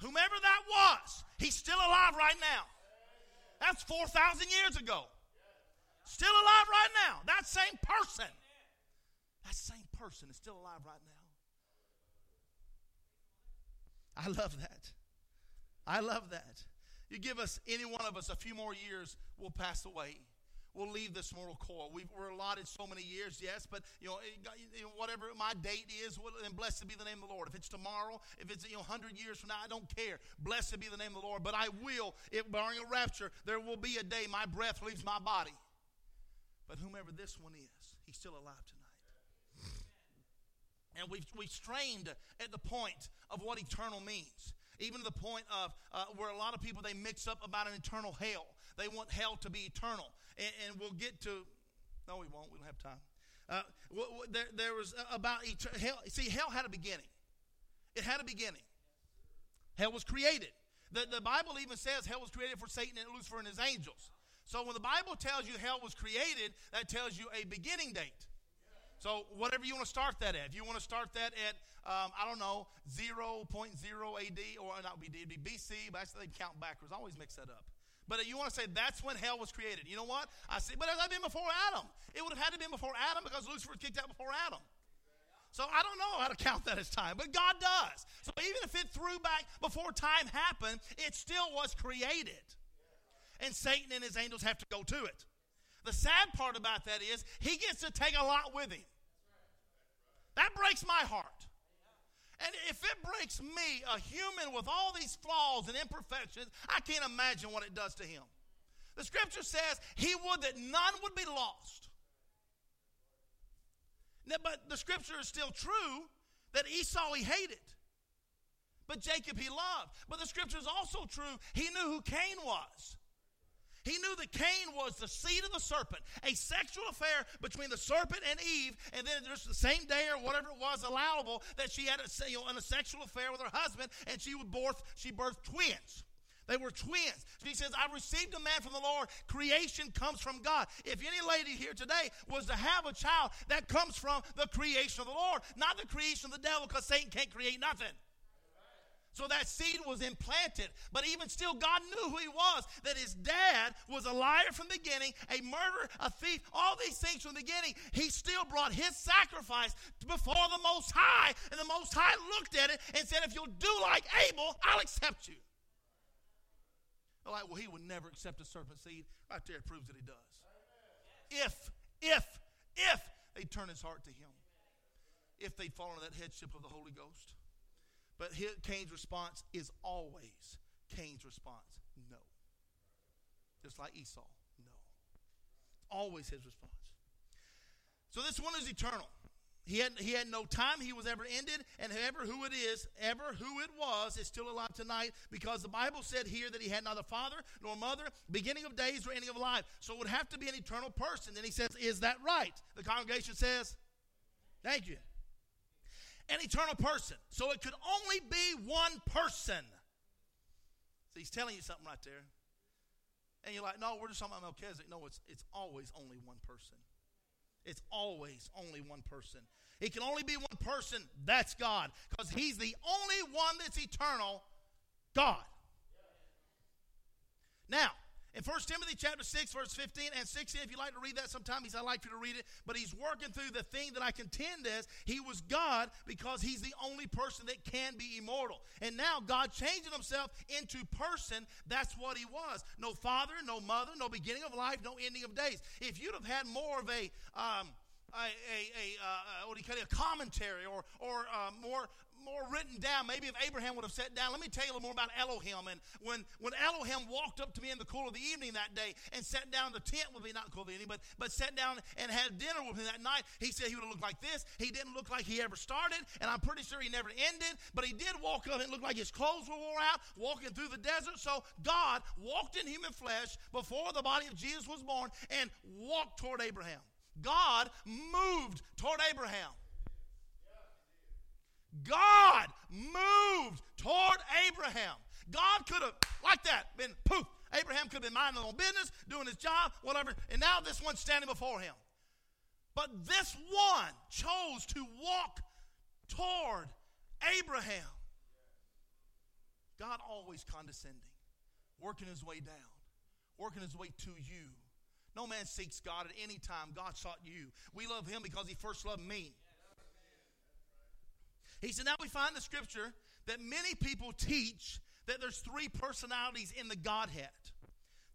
Whomever that was, he's still alive right now. That's four thousand years ago. Still alive right now. That same person. That same person is still alive right now. I love that. I love that. You give us, any one of us, a few more years, we'll pass away. We'll leave this mortal coil. We've, we're allotted so many years, yes, but you know, whatever my date is, and blessed be the name of the Lord. If it's tomorrow, if it's you know, one hundred years from now, I don't care. Blessed be the name of the Lord. But I will, if barring a rapture, there will be a day my breath leaves my body. But whomever this one is, he's still alive tonight. And we've, we've strained at the point of what eternal means. Even to the point of uh, where a lot of people, they mix up about an eternal hell. They want hell to be eternal. And, and we'll get to, no we won't, we don't have time. Uh, w- w- there, there was about, etern- hell. See, hell had a beginning. It had a beginning. Hell was created. The, the Bible even says hell was created for Satan and Lucifer and his angels. So when the Bible tells you hell was created, that tells you a beginning date. So whatever you want to start that at. If you want to start that at, um, I don't know, zero point zero A D, or not B D, it'd be B C, but actually they count backwards. I always mix that up. But you want to say that's when hell was created. You know what? I see. But it had been before Adam. It would have had to have been before Adam because Lucifer was kicked out before Adam. So I don't know how to count that as time, but God does. So even if it threw back before time happened, it still was created. And Satan and his angels have to go to it. The sad part about that is he gets to take a lot with him. That breaks my heart. And if it breaks me, a human with all these flaws and imperfections, I can't imagine what it does to him. The scripture says he would that none would be lost. Now, but the scripture is still true that Esau he hated. But Jacob he loved. But the scripture is also true he knew who Cain was. He knew that Cain was the seed of the serpent, a sexual affair between the serpent and Eve, and then just the same day or whatever it was allowable that she had a, you know, a sexual affair with her husband, and she would birth, she birthed twins. They were twins. She says, I received a man from the Lord. Creation comes from God. If any lady here today was to have a child, that comes from the creation of the Lord, not the creation of the devil, because Satan can't create nothing. So that seed was implanted. But even still, God knew who he was, that his dad was a liar from the beginning, a murderer, a thief, all these things from the beginning. He still brought his sacrifice before the Most High, and the Most High looked at it and said, if you'll do like Abel, I'll accept you. They're like, well, he would never accept a serpent seed. Right there, it proves that he does. Amen. If, if, if they turn his heart to him. If they'd fall under that headship of the Holy Ghost. But his, Cain's response is always Cain's response, no. Just like Esau, no. Always his response. So this one is eternal. He had, he had no time. He was ever ended. And ever who it is, ever who it was, is still alive tonight, because the Bible said here that he had neither father nor mother, beginning of days or ending of life. So it would have to be an eternal person. Then he says, is that right? The congregation says, thank you. An eternal person. So it could only be one person. So he's telling you something right there. And you're like, no, we're just talking about Melchizedek. No, it's it's always only one person. It's always only one person. It can only be one person. That's God. Because he's the only one that's eternal, God. Now, in First Timothy chapter six, verse fifteen and sixteen, if you'd like to read that sometime, he said, I'd like you to read it. But he's working through the thing that I contend is he was God because he's the only person that can be immortal. And now God changing himself into person, that's what he was. No father, no mother, no beginning of life, no ending of days. If you'd have had more of a, um, a, a, a uh, what do you call it, a commentary or, or uh, more... more written down, maybe if Abraham would have sat down, let me tell you a little more about Elohim. And when, when Elohim walked up to me in the cool of the evening that day and sat down in the tent with me, not cool of the evening, but, but sat down and had dinner with me that night, he said he would have looked like this. He didn't look like he ever started, and I'm pretty sure he never ended, but he did walk up and it looked like his clothes were worn out, walking through the desert. So God walked in human flesh before the body of Jesus was born and walked toward Abraham. God moved toward Abraham. God moved toward Abraham. God could have, like that, been poof. Abraham could have been minding his own business, doing his job, whatever. And now this one's standing before him. But this one chose to walk toward Abraham. God always condescending, working his way down, working his way to you. No man seeks God at any time. God sought you. We love him because he first loved me. He said, now we find the scripture that many people teach that there's three personalities in the Godhead.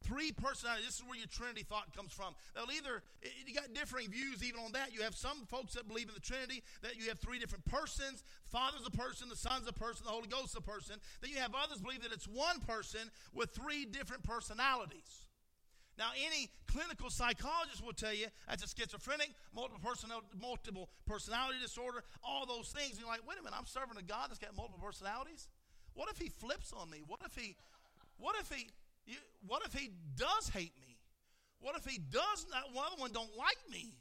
Three personalities. This is where your Trinity thought comes from. They'll either, you got differing views even on that. You have some folks that believe in the Trinity, that you have three different persons. Father's a person, the Son's a person, the Holy Ghost's a person. Then you have others believe that it's one person with three different personalities. Now, any clinical psychologist will tell you that's a schizophrenic, multiple, personal, multiple personality disorder, all those things. And you're like, wait a minute, I'm serving a God that's got multiple personalities? What if he flips on me? What if he, what if he, you, what if he does hate me? What if he does not, one other one don't like me?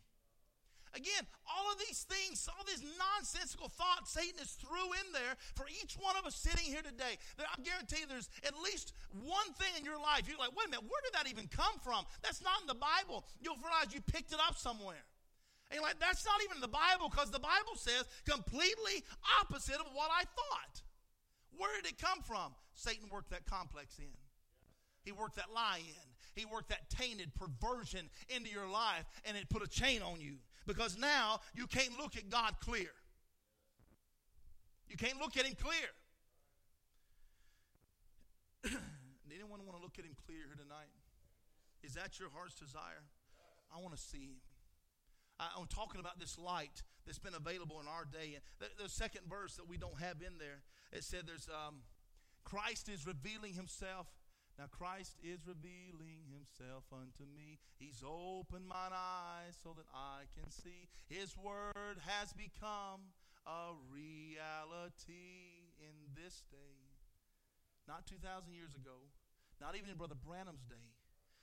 Again, all of these things, all this nonsensical thought Satan has threw in there for each one of us sitting here today. There, I guarantee you there's at least one thing in your life. You're like, wait a minute, where did that even come from? That's not in the Bible. You'll realize you picked it up somewhere. And you're like, that's not even in the Bible, because the Bible says completely opposite of what I thought. Where did it come from? Satan worked that complex in. He worked that lie in. He worked that tainted perversion into your life, and it put a chain on you. Because now you can't look at God clear. You can't look at him clear. Anyone want to look at him clear here tonight? Is that your heart's desire? I want to see him. I, I'm talking about this light that's been available in our day. And the, the second verse that we don't have in there, it said there's um, Christ is revealing himself. Now Christ is revealing himself unto me. He's opened mine eyes so that I can see. His word has become a reality in this day. Not two thousand years ago. Not even in Brother Branham's day.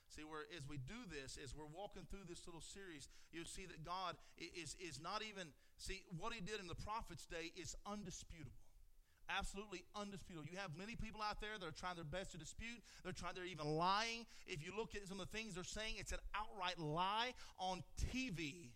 See, where as we do this, as we're walking through this little series, you'll see that God is, is not even, see, what he did in the prophet's day is undisputable. Absolutely undisputable. You have many people out there that are trying their best to dispute. They're trying, they're even lying. If you look at some of the things they're saying, it's an outright lie on T V.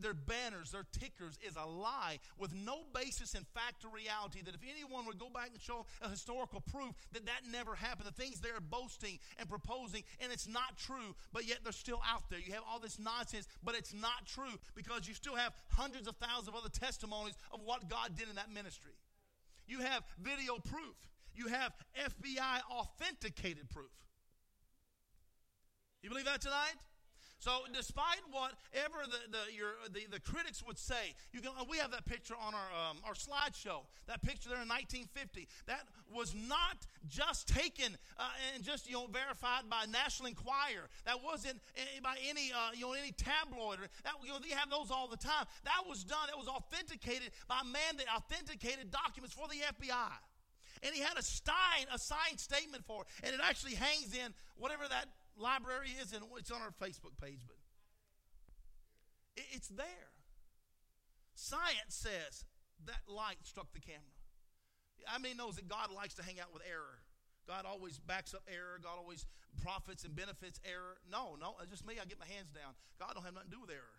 Their banners, their tickers is a lie with no basis in fact or reality, that if anyone would go back and show a historical proof that that never happened, the things they're boasting and proposing, and it's not true, but yet they're still out there. You have all this nonsense, but it's not true, because you still have hundreds of thousands of other testimonies of what God did in that ministry. You have video proof. You have F B I authenticated proof. You believe that tonight? So despite whatever the the, your, the the critics would say, you can, we have that picture on our um, our slideshow. That picture there in nineteen fifty. That was not just taken uh, and just you know verified by National Enquirer. That wasn't by any uh, you know any tabloid. Or that you know they have those all the time. That was done. It was authenticated by a man that authenticated documents for the F B I. And he had a sign, a signed statement for it, and it actually hangs in whatever that library is, and it's on our Facebook page, but it, it's there. Science says that light struck the camera. I mean, knows that God likes to hang out with error. God always backs up error. God always profits and benefits error. No, no, it's just me. I get my hands down. God don't have nothing to do with error.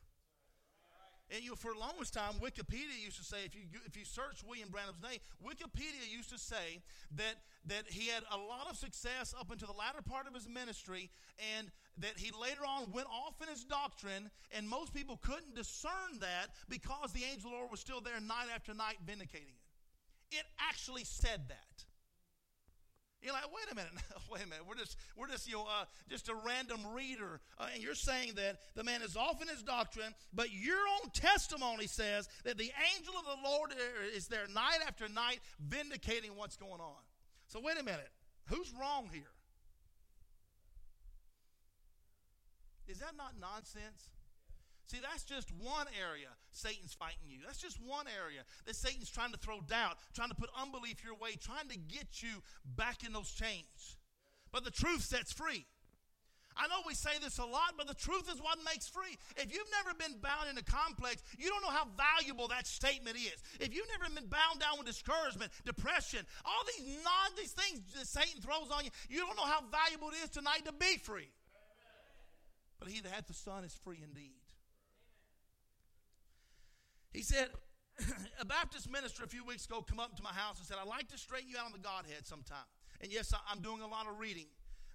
And you, for the longest time, Wikipedia used to say, if you if you search William Branham's name, Wikipedia used to say that that he had a lot of success up until the latter part of his ministry, and that he later on went off in his doctrine, and most people couldn't discern that because the angel of the Lord was still there night after night vindicating it. It actually said that. You're like, wait a minute, wait a minute. We're just, we're just, you know, uh, just a random reader, uh, and you're saying that the man is off in his doctrine, but your own testimony says that the angel of the Lord is there night after night, vindicating what's going on. So wait a minute, who's wrong here? Is that not nonsense? See, that's just one area Satan's fighting you. That's just one area that Satan's trying to throw doubt, trying to put unbelief your way, trying to get you back in those chains. But the truth sets free. I know we say this a lot, but the truth is what makes free. If you've never been bound in a complex, you don't know how valuable that statement is. If you've never been bound down with discouragement, depression, all these non these things that Satan throws on you, you don't know how valuable it is tonight to be free. But he that hath the Son is free indeed. He said, a Baptist minister a few weeks ago come up to my house and said, I'd like to straighten you out on the Godhead sometime. And yes, I'm doing a lot of reading,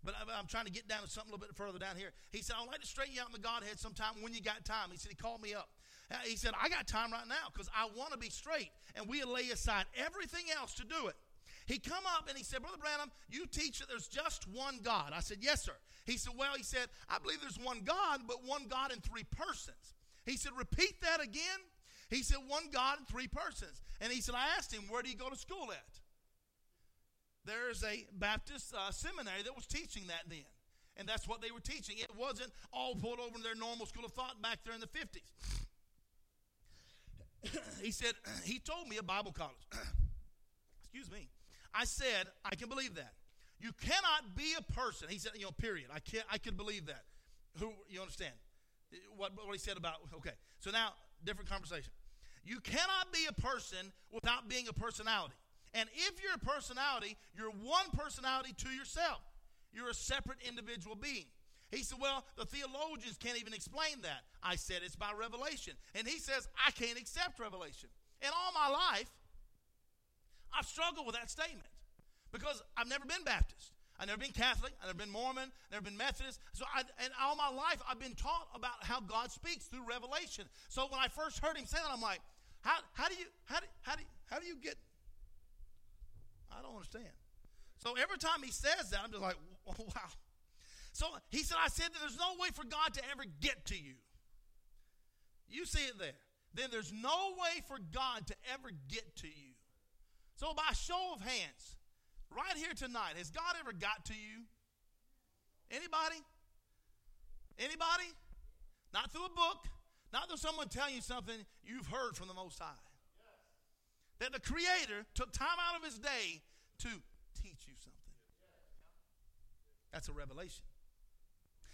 but I'm trying to get down to something a little bit further down here. He said, I'd like to straighten you out on the Godhead sometime when you got time. He said, he called me up. He said, I got time right now because I want to be straight. And we lay aside everything else to do it. He come up and he said, Brother Branham, you teach that there's just one God. I said, yes, sir. He said, well, he said, I believe there's one God, but one God in three persons. He said, repeat that again. He said, one God and three persons. And he said, I asked him, where do you go to school at? There is a Baptist uh, seminary that was teaching that then. And that's what they were teaching. It wasn't all pulled over in their normal school of thought back there in the fifties. He said, he told me a Bible college. Excuse me. I said, I can believe that. You cannot be a person. He said, you know, period. I can't, I could believe that. Who, you understand? What, what he said about, okay. So now, different conversation. You cannot be a person without being a personality. And if you're a personality, you're one personality to yourself. You're a separate individual being. He said, well, the theologians can't even explain that. I said, it's by revelation. And he says, I can't accept revelation. And all my life, I've struggled with that statement because I've never been Baptist. I've never been Catholic. I've never been Mormon. I've never been Methodist. So, I, and all my life, I've been taught about how God speaks through revelation. So, when I first heard him say that, I'm like, "How, how do you, how do, how do, how do you get?" I don't understand. So, every time he says that, I'm just like, "Wow." So he said, "I said that there's no way for God to ever get to you. You see it there. Then there's no way for God to ever get to you." So, by show of hands. Right here tonight, has God ever got to you? Anybody? Anybody? Not through a book, not through someone telling you something you've heard from the Most High. Yes. That the Creator took time out of his day to teach you something. That's a revelation.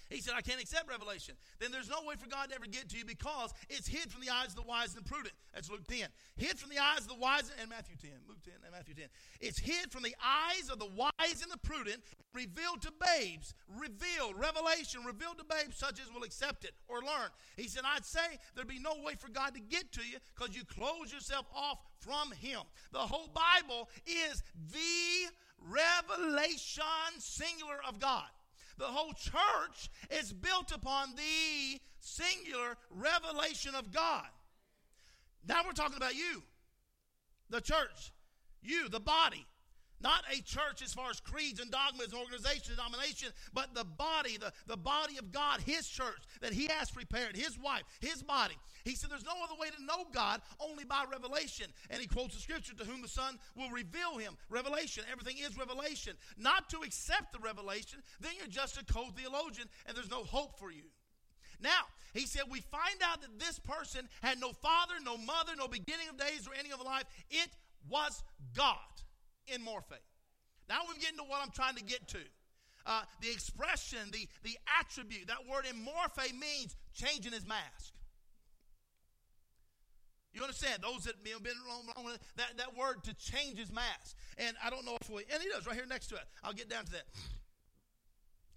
He said, I can't accept revelation. Then there's no way for God to ever get to you because it's hid from the eyes of the wise and prudent. That's Luke ten. Hid from the eyes of the wise and Matthew ten. Luke ten and Matthew ten. It's hid from the eyes of the wise and the prudent, revealed to babes. Revealed, revelation, revealed to babes such as will accept it or learn. He said, I'd say there'd be no way for God to get to you because you close yourself off from him. The whole Bible is the revelation singular of God. The whole church is built upon the singular revelation of God. Now we're talking about you, the church, you, the body. Not a church as far as creeds and dogmas and organization and denomination, but the body, the, the body of God, his church that he has prepared, his wife, his body. He said there's no other way to know God, only by revelation. And he quotes the scripture, to whom the Son will reveal him. Revelation, everything is revelation. Not to accept the revelation, then you're just a cold theologian and there's no hope for you. Now, he said, we find out that this person had no father, no mother, no beginning of days or ending of life. It was God in Morphe. Now we're getting to what I'm trying to get to. Uh, the expression, the, the attribute, that word in Morphe means changing his mask. You understand? Those that have been wrong, that, that word to change his mask. And I don't know if we, and he does right here next to it. I'll get down to that.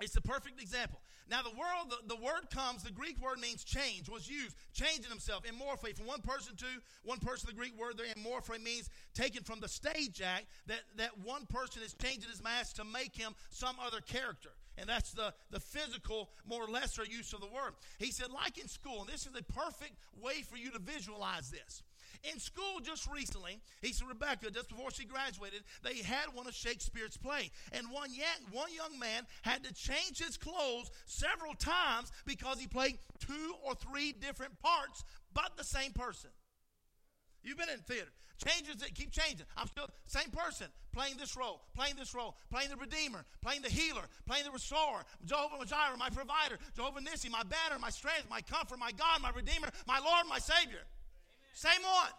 It's the perfect example. Now the world, the, the word comes, the Greek word means change, was used, changing himself, in morphe, from one person to one person. The Greek word there in morphe means taken from the stage act, that, that one person is changing his mask to make him some other character. And that's the, the physical, more lesser use of the word. He said, like in school, and this is a perfect way for you to visualize this. In school just recently, he said, Rebecca, just before she graduated, they had one of Shakespeare's plays. And one, one young man had to change his clothes several times because he played two or three different parts, but the same person. You've been in theater. Changes it, keep changing. I'm still the same person, playing this role, playing this role, playing the Redeemer, playing the Healer, playing the Restorer, Jehovah Jireh, my provider, Jehovah Nissi, my banner, my strength, my comfort, my God, my Redeemer, my Lord, my Savior. Same one.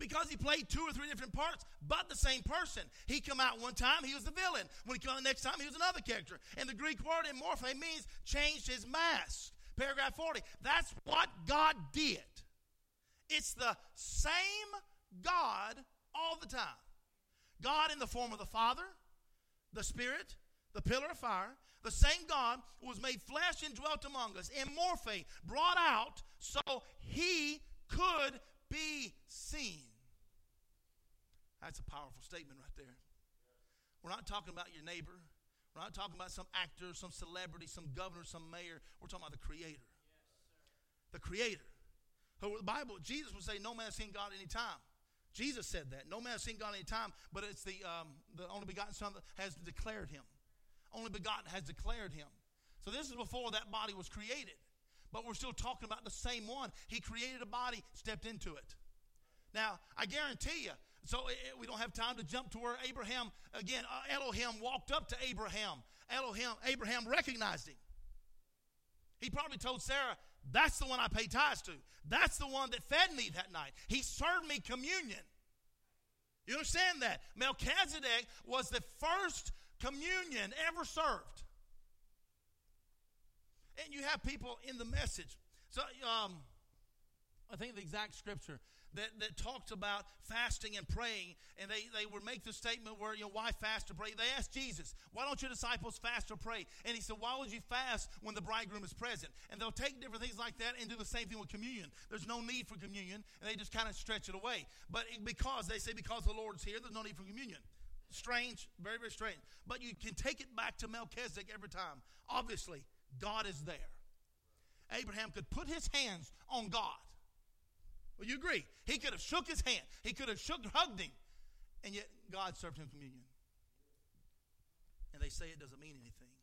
Because he played two or three different parts, but the same person. He come out one time, he was the villain. When he come out the next time, he was another character. And the Greek word in morphe means changed his mask. Paragraph forty. That's what God did. It's the same God all the time. God in the form of the Father, the Spirit, the pillar of fire. The same God was made flesh and dwelt among us. In morphe, brought out so he could be seen. That's a powerful statement right there. We're not talking about your neighbor. We're not talking about some actor, some celebrity, some governor, some mayor. We're talking about the Creator. The Creator. Who the Bible, Jesus would say, no man has seen God any time. Jesus said that. No man has seen God any time, but it's the, um, the only begotten Son that has declared him. Only begotten has declared him. So this is before that body was created. But we're still talking about the same one. He created a body, stepped into it. Now, I guarantee you, so it, we don't have time to jump to where Abraham, again, uh, Elohim walked up to Abraham. Elohim, Abraham recognized him. He probably told Sarah, that's the one I pay tithes to. That's the one that fed me that night. He served me communion. You understand that? Melchizedek was the first communion ever served. And you have people in the message. So um, I think the exact scripture that, that talks about fasting and praying, and they, they would make the statement where, you know, why fast or pray? They asked Jesus, why don't your disciples fast or pray? And he said, why would you fast when the bridegroom is present? And they'll take different things like that and do the same thing with communion. There's no need for communion, and they just kind of stretch it away. But it, because they say because the Lord's here, there's no need for communion. Strange, very, very strange. But you can take it back to Melchizedek every time. Obviously, God is there. Abraham could put his hands on God. Well, you agree. He could have shook his hand. He could have shook, hugged him. And yet God served him communion. And they say it doesn't mean anything.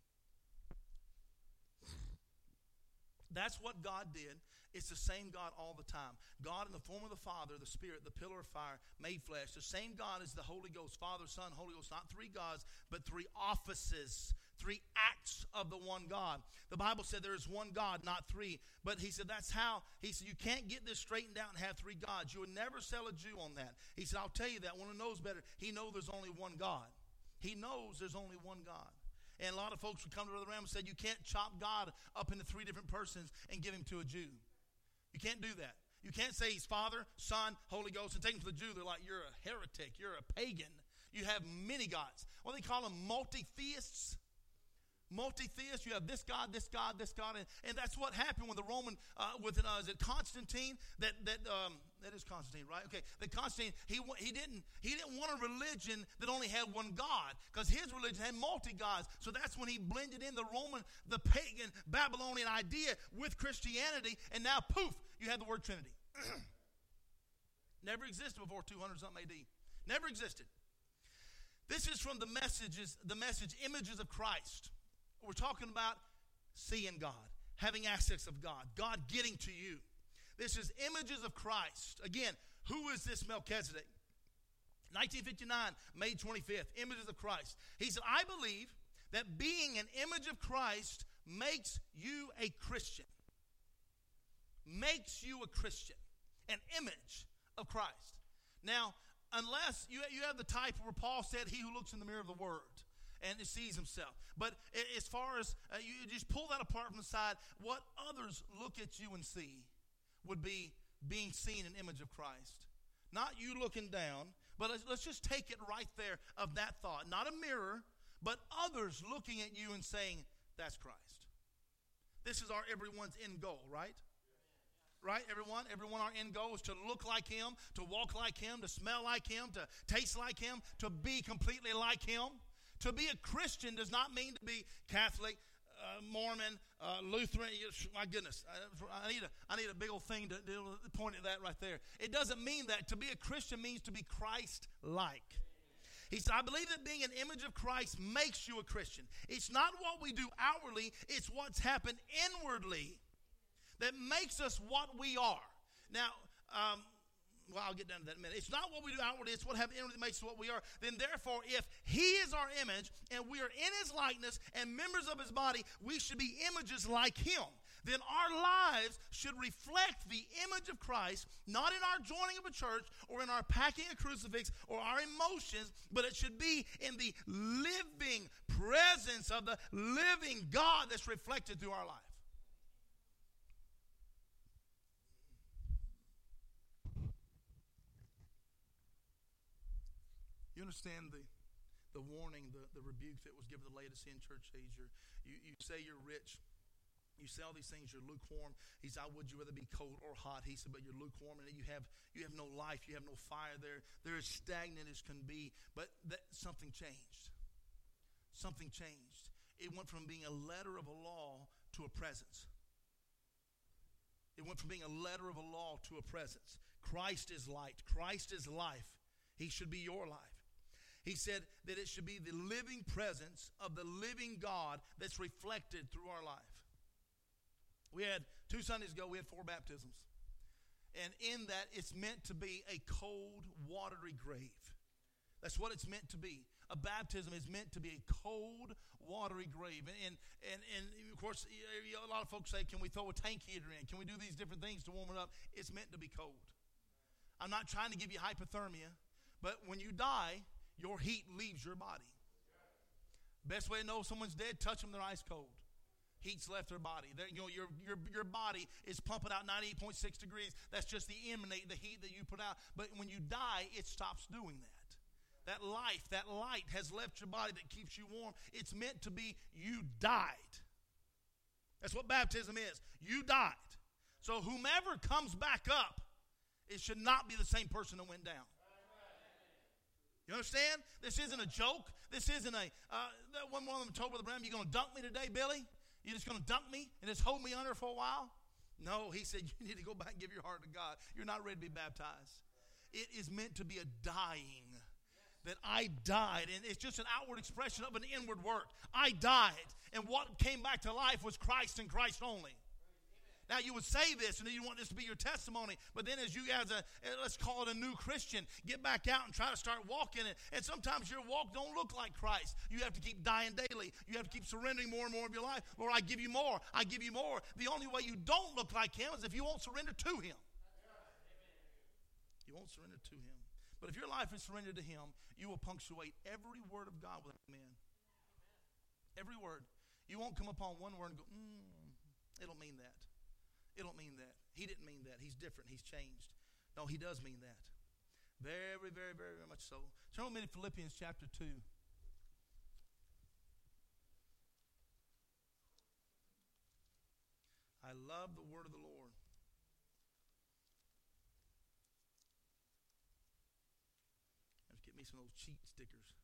That's what God did. It's the same God all the time. God in the form of the Father, the Spirit, the pillar of fire, made flesh. The same God is the Holy Ghost, Father, Son, Holy Ghost. Not three gods, but three offices, three acts of the one God. The Bible said there is one God, not three. But he said that's how, he said you can't get this straightened out and have three gods. You would never sell a Jew on that. He said I'll tell you that. One who knows better, he knows there's only one God. He knows there's only one God. And a lot of folks would come to Brother Branham and said you can't chop God up into three different persons and give him to a Jew. You can't do that. You can't say he's Father, Son, Holy Ghost, and take him to the Jew. They're like, you're a heretic. You're a pagan. You have many gods. Well, they call them multi-theists. Multi-theists. You have this God, this God, this God. And, and that's what happened when the Roman, uh, with an, uh, is it Constantine? That, that, um, that is Constantine, right? Okay, that Constantine, he, he, didn't, he didn't want a religion that only had one God, because his religion had multi-gods. So that's when he blended in the Roman, the pagan, Babylonian idea with Christianity. And now, poof, you have the word Trinity. Never existed before two hundred something A D. Never existed. This is from the messages, the message, Images of Christ. We're talking about seeing God, having access of God, God getting to you. This is Images of Christ. Again, who is this Melchizedek? nineteen fifty-nine, May twenty-fifth, Images of Christ. He said, I believe that being an image of Christ makes you a Christian. Makes you a Christian. An image of Christ. Now, unless you, you have the type where Paul said, he who looks in the mirror of the Word and sees himself. But as far as uh, you just pull that apart from the side, what others look at you and see would be being seen an image of Christ. Not you looking down, but let's, let's just take it right there of that thought. Not a mirror, but others looking at you and saying, that's Christ. This is our everyone's end goal, right? Right, everyone? Everyone, our end goal is to look like him, to walk like him, to smell like him, to taste like him, to be completely like him. To be a Christian does not mean to be Catholic, uh, Mormon, uh, Lutheran. My goodness, I, I, need a, I need a big old thing to, to point at that right there. It doesn't mean that. To be a Christian means to be Christ-like. He said, I believe that being an image of Christ makes you a Christian. It's not what we do outwardly. It's what's happened inwardly that makes us what we are. Now, um, well, I'll get down to that in a minute. It's not what we do outwardly. It's what happens inwardly that makes us what we are. Then, therefore, if he is our image and we are in his likeness and members of his body, we should be images like him. Then our lives should reflect the image of Christ, not in our joining of a church or in our packing a crucifix or our emotions, but it should be in the living presence of the living God that's reflected through our life. You understand the, the warning, the, the rebuke that was given to the Laodicean church age. You're, you, you say you're rich. You say all these things. You're lukewarm. He said, I would you rather be cold or hot. He said, but you're lukewarm and you have you have no life. You have no fire there. They're as stagnant as can be. But that, something changed. Something changed. It went from being a letter of a law to a presence. It went from being a letter of a law to a presence. Christ is light. Christ is life. He should be your life. He said that it should be the living presence of the living God that's reflected through our life. We had, two Sundays ago, we had four baptisms. And in that, it's meant to be a cold, watery grave. That's what it's meant to be. A baptism is meant to be a cold, watery grave. And, and, and of course, a lot of folks say, can we throw a tank heater in? Can we do these different things to warm it up? It's meant to be cold. I'm not trying to give you hypothermia, but when you die, your heat leaves your body. Best way to know if someone's dead, touch them, they're ice cold. Heat's left their body. They're, you know, your, your, your body is pumping out ninety-eight point six degrees. That's just the emanate, the heat that you put out. But when you die, it stops doing that. That life, that light has left your body that keeps you warm. It's meant to be you died. That's what baptism is. You died. So whomever comes back up, it should not be the same person that went down. You understand? This isn't a joke. This isn't a, uh, one of them told Brother Branham, you're going to dunk me today, Billy? You're just going to dunk me and just hold me under for a while? No, he said, you need to go back and give your heart to God. You're not ready to be baptized. It is meant to be a dying, that I died. And it's just an outward expression of an inward work. I died. And what came back to life was Christ and Christ only. Now, you would say this, and you want this to be your testimony, but then as you guys, a, let's call it a new Christian, get back out and try to start walking it. And sometimes your walk don't look like Christ. You have to keep dying daily. You have to keep surrendering more and more of your life. Lord, I give you more. I give you more. The only way you don't look like him is if you won't surrender to him. You won't surrender to him. But if your life is surrendered to him, you will punctuate every word of God with amen. Every word. You won't come upon one word and go, mm, it don't mean that. It don't mean that. He didn't mean that. He's different. He's changed. No, he does mean that. Very, very, very, very much so. Turn with me to Philippians chapter two. I love the word of the Lord. Let's get me some of those cheat stickers.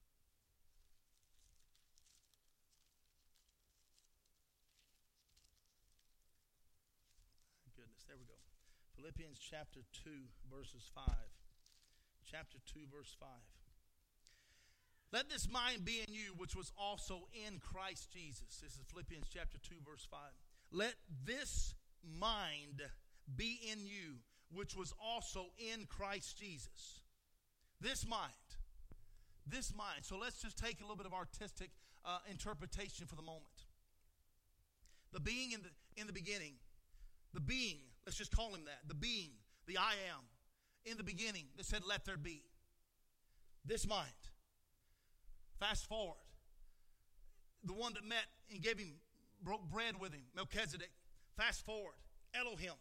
Goodness, there we go. Philippians chapter two, verses five. Chapter two, verse five. Let this mind be in you, which was also in Christ Jesus. This is Philippians chapter two, verse five. Let this mind be in you, which was also in Christ Jesus. This mind. This mind. So let's just take a little bit of artistic uh, interpretation for the moment. The being in the in the beginning. The being. Let's just call him that. The being. The I am. In the beginning, that said, let there be. This mind. Fast forward. The one that met and gave him, broke bread with him, Melchizedek. Fast forward. Elohim.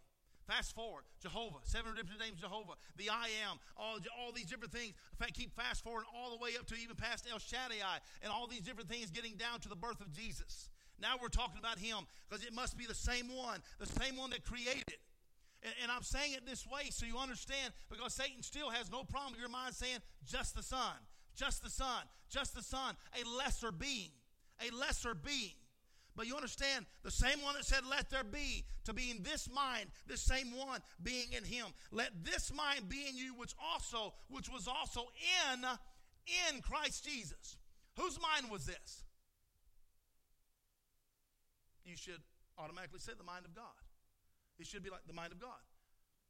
Fast forward. Jehovah. Seven different names, Jehovah. The I am. All, all these different things. In fact, keep fast forward all the way up to even past El Shaddai and all these different things getting down to the birth of Jesus. Now we're talking about him because it must be the same one, the same one that created. And, and I'm saying it this way so you understand, because Satan still has no problem with your mind saying just the Son, just the Son, just the Son, a lesser being, a lesser being. But you understand, the same one that said let there be, to be in this mind, the same one being in him. Let this mind be in you, which also, which was also in, in Christ Jesus. Whose mind was this? You should automatically say the mind of God. It should be like the mind of God.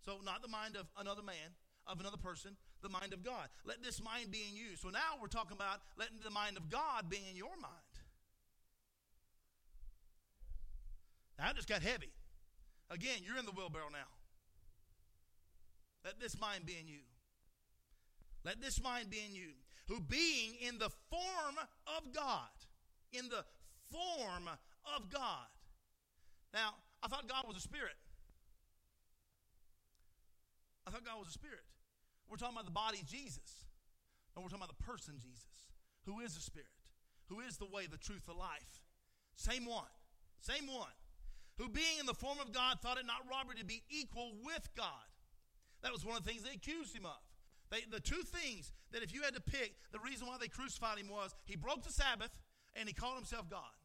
So not the mind of another man, of another person, the mind of God. Let this mind be in you. So now we're talking about letting the mind of God be in your mind. That just got heavy. Again, you're in the wheelbarrow now. Let this mind be in you. Let this mind be in you, who being in the form of God, in the form of God. Now, I thought God was a spirit. I thought God was a spirit. We're talking about the body of Jesus. No, we're talking about the person Jesus, who is a spirit, who is the way, the truth, the life. Same one. Same one. Who being in the form of God thought it not robbery to be equal with God. That was one of the things they accused him of. They, the two things that if you had to pick, the reason why they crucified him was he broke the Sabbath and he called himself God.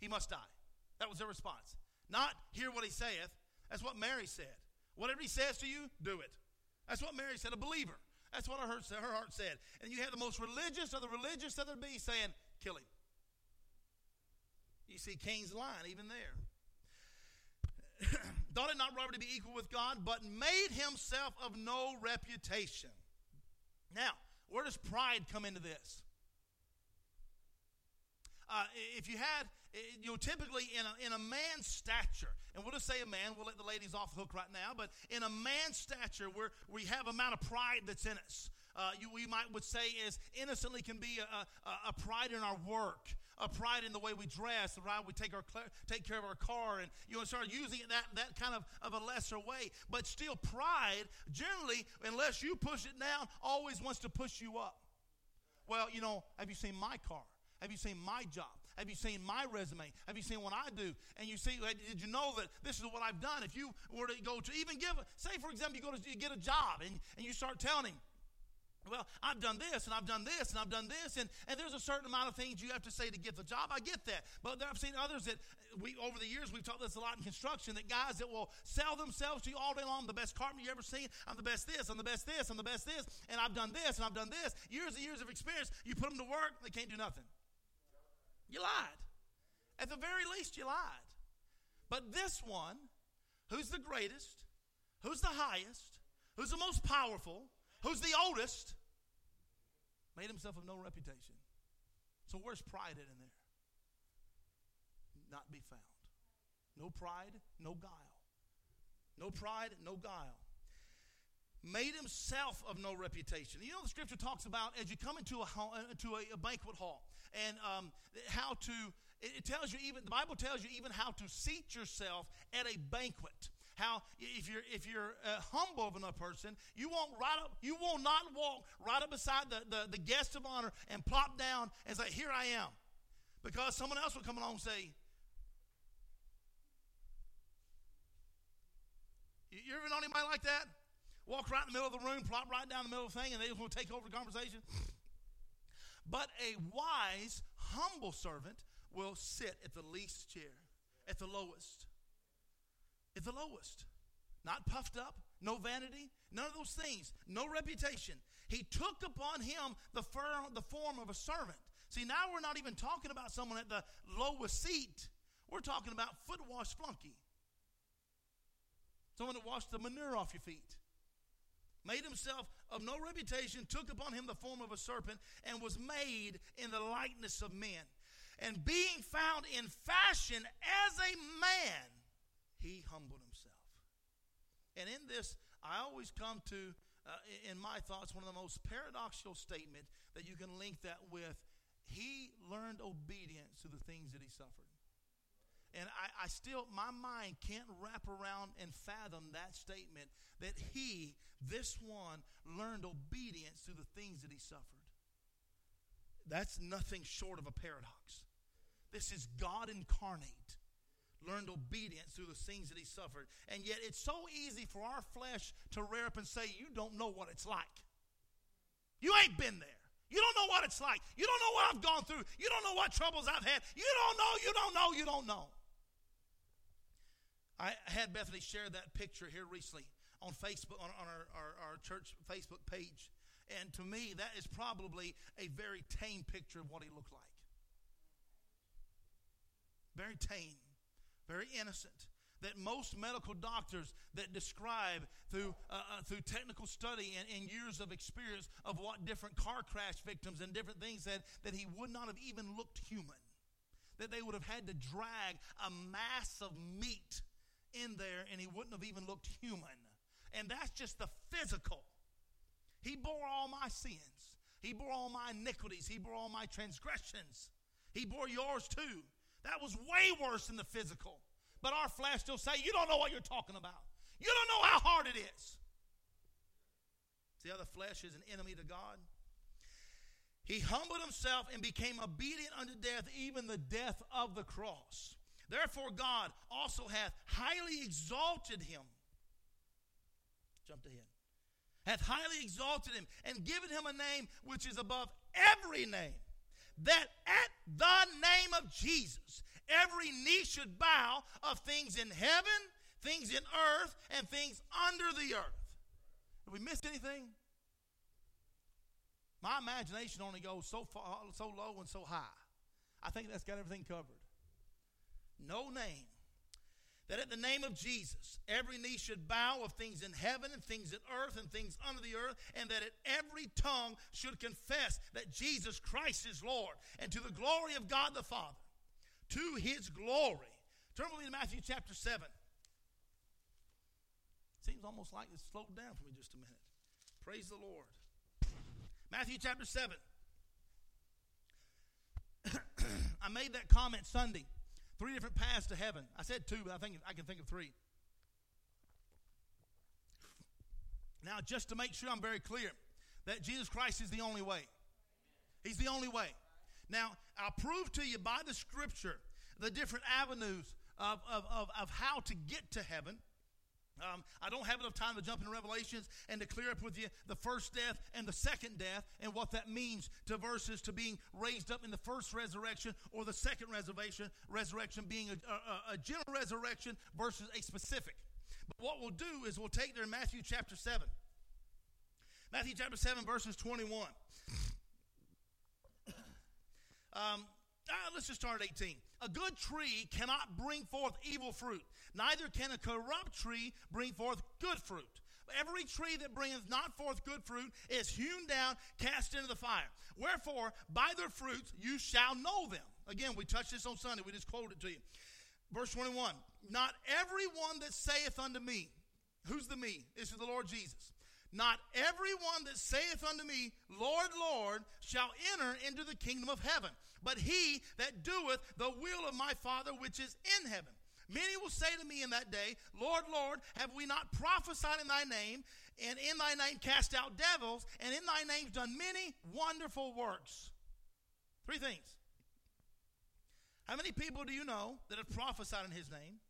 He must die. That was their response. Not hear what he saith. That's what Mary said. Whatever he says to you, do it. That's what Mary said, a believer. That's what her heart said. Her heart said. And you have the most religious of the religious that there be saying, kill him. You see Cain's line even there. Thought it not robbery to be equal with God, but made himself of no reputation. Now, where does pride come into this? Uh, if you had, you know, typically in a, in a man's stature, and we'll just say a man, we'll let the ladies off the hook right now, but in a man's stature where we have amount of pride that's in us, uh, you, we might would say is innocently can be a, a, a pride in our work, a pride in the way we dress, the way we take our take care of our car, and you know, start using it that, that kind of, of a lesser way. But still pride, generally, unless you push it down, always wants to push you up. Well, you know, have you seen my car? Have you seen my job? Have you seen my resume? Have you seen what I do? And you see, did you know that this is what I've done? If you were to go to even give, say for example, you go to you get a job and, and you start telling him, well, I've done this and I've done this and I've done this. And, and there's a certain amount of things you have to say to get the job. I get that. But there, I've seen others that we, over the years, we've taught this a lot in construction, that guys that will sell themselves to you all day long. I'm the best carpenter you ever seen. I'm the best this, I'm the best this, I'm the best this. And I've done this and I've done this. Years and years of experience. You put them to work, they can't do nothing. You lied. At the very least, you lied. But this one, who's the greatest, who's the highest, who's the most powerful, who's the oldest, made himself of no reputation. So where's pride at in there? Not be found. No pride, no guile. No pride, no guile. Made himself of no reputation. You know, the scripture talks about as you come into a hall, into a, a banquet hall, and um, how to, it tells you even, the Bible tells you even how to seat yourself at a banquet. How if you're if you're uh, humble of another person, you won't right up, you will not walk right up beside the, the, the guest of honor and plop down and say, here I am. Because someone else will come along and say, you, you ever know anybody like that? Walk right in the middle of the room, plop right down the middle of the thing, and they just want to take over the conversation. But a wise, humble servant will sit at the least chair, at the lowest. At the lowest. Not puffed up, no vanity, none of those things, no reputation. He took upon him the form of a servant. See, now we're not even talking about someone at the lowest seat. We're talking about foot wash flunky. Someone that washed the manure off your feet. Made himself of no reputation, took upon him the form of a serpent, and was made in the likeness of men. And being found in fashion as a man, he humbled himself. And in this, I always come to, uh, in my thoughts, one of the most paradoxical statements that you can link that with. He learned obedience to the things that he suffered. And I, I still, my mind can't wrap around and fathom that statement that he, this one, learned obedience to the things that he suffered. That's nothing short of a paradox. This is God incarnate, learned obedience through the things that he suffered. And yet it's so easy for our flesh to rear up and say, you don't know what it's like. You ain't been there. You don't know what it's like. You don't know what I've gone through. You don't know what troubles I've had. You don't know, you don't know, you don't know. I had Bethany share that picture here recently on Facebook, on, on our, our, our church Facebook page. And to me, that is probably a very tame picture of what he looked like. Very tame, very innocent. That most medical doctors that describe through uh, through technical study and, and years of experience of what different car crash victims and different things said, that he would not have even looked human. That they would have had to drag a mass of meat in there and he wouldn't have even looked human. And that's just the physical. He bore all my sins. He bore all my iniquities. He bore all my transgressions. He bore yours too. That was way worse than the physical. But our flesh still say, you don't know what you're talking about. You don't know how hard it is. See how the flesh is an enemy to God? He humbled himself and became obedient unto death, even the death of the cross. Therefore God also hath highly exalted him. Jumped ahead. Hath highly exalted him and given him a name which is above every name. That at the name of Jesus, every knee should bow of things in heaven, things in earth, and things under the earth. Have we missed anything? My imagination only goes so far, so low and so high. I think that's got everything covered. No name. That at the name of Jesus, every knee should bow of things in heaven and things in earth and things under the earth, and that at every tongue should confess that Jesus Christ is Lord, and to the glory of God the Father, to his glory. Turn with me to Matthew chapter seven. Seems almost like it's slowed down for me just a minute. Praise the Lord. Matthew chapter seven. I made that comment Sunday. Three different paths to heaven. I said two, but I think I can think of three. Now, just to make sure I'm very clear, that Jesus Christ is the only way. He's the only way. Now, I'll prove to you by the Scripture the different avenues of, of, of, of how to get to heaven. Um, I don't have enough time to jump into Revelations and to clear up with you the first death and the second death and what that means to verses to being raised up in the first resurrection or the second resurrection, resurrection being a, a, a general resurrection versus a specific. But what we'll do is we'll take there in Matthew chapter seven. Matthew chapter seven, verses twenty-one. um, Uh, let's just start at eighteen. A good tree cannot bring forth evil fruit, neither can a corrupt tree bring forth good fruit. Every tree that bringeth not forth good fruit is hewn down, cast into the fire. Wherefore, by their fruits you shall know them. Again, we touched this on Sunday. We just quoted it to you. Verse twenty-one. Not everyone that saith unto me, who's the me? This is the Lord Jesus. Not everyone that saith unto me, Lord, Lord, shall enter into the kingdom of heaven, but he that doeth the will of my Father which is in heaven. Many will say to me in that day, Lord, Lord, have we not prophesied in thy name, and in thy name cast out devils, and in thy name done many wonderful works? Three things. How many people do you know that have prophesied in his name?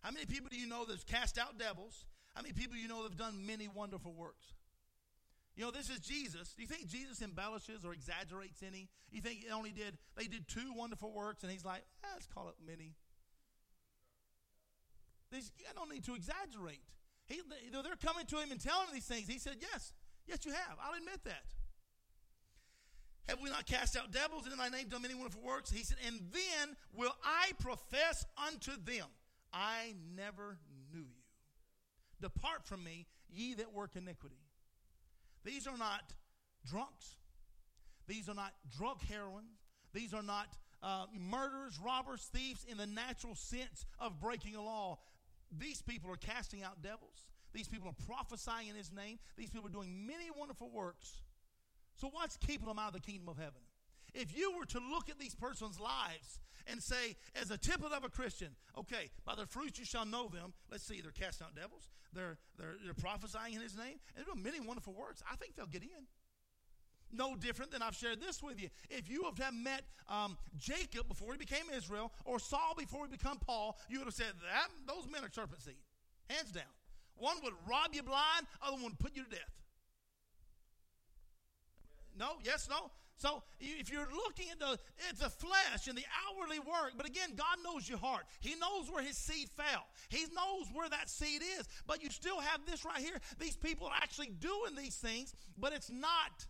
How many people do you know that have cast out devils? How many people you know that have done many wonderful works? You know, this is Jesus. Do you think Jesus embellishes or exaggerates any? You think he only did, they did two wonderful works, and he's like, ah, let's call it many. These, I don't need to exaggerate. He, they're coming to him and telling him these things. He said, yes, Yes, you have. I'll admit that. Have we not cast out devils, and in thy name done many wonderful works? He said, and then will I profess unto them, I never knew you. Depart from me, ye that work iniquity. These are not drunks. These are not drug heroin. These are not uh, murderers, robbers, thieves in the natural sense of breaking a law. These people are casting out devils. These people are prophesying in his name. These people are doing many wonderful works. So what's keeping them out of the kingdom of heaven? If you were to look at these persons' lives and say, as a template of a Christian, okay, by their fruits you shall know them. Let's see, they're casting out devils. They're, they're, they're prophesying in his name. And they're doing many wonderful works. I think they'll get in. No different than I've shared this with you. If you have met um, Jacob before he became Israel, or Saul before he became Paul, you would have said, that those men are serpent seed. Hands down. One would rob you blind, other one would put you to death. No, yes, no. So if you're looking at the, at the flesh and the outwardly work, but again, God knows your heart. He knows where his seed fell. He knows where that seed is. But you still have this right here. These people are actually doing these things, but it's not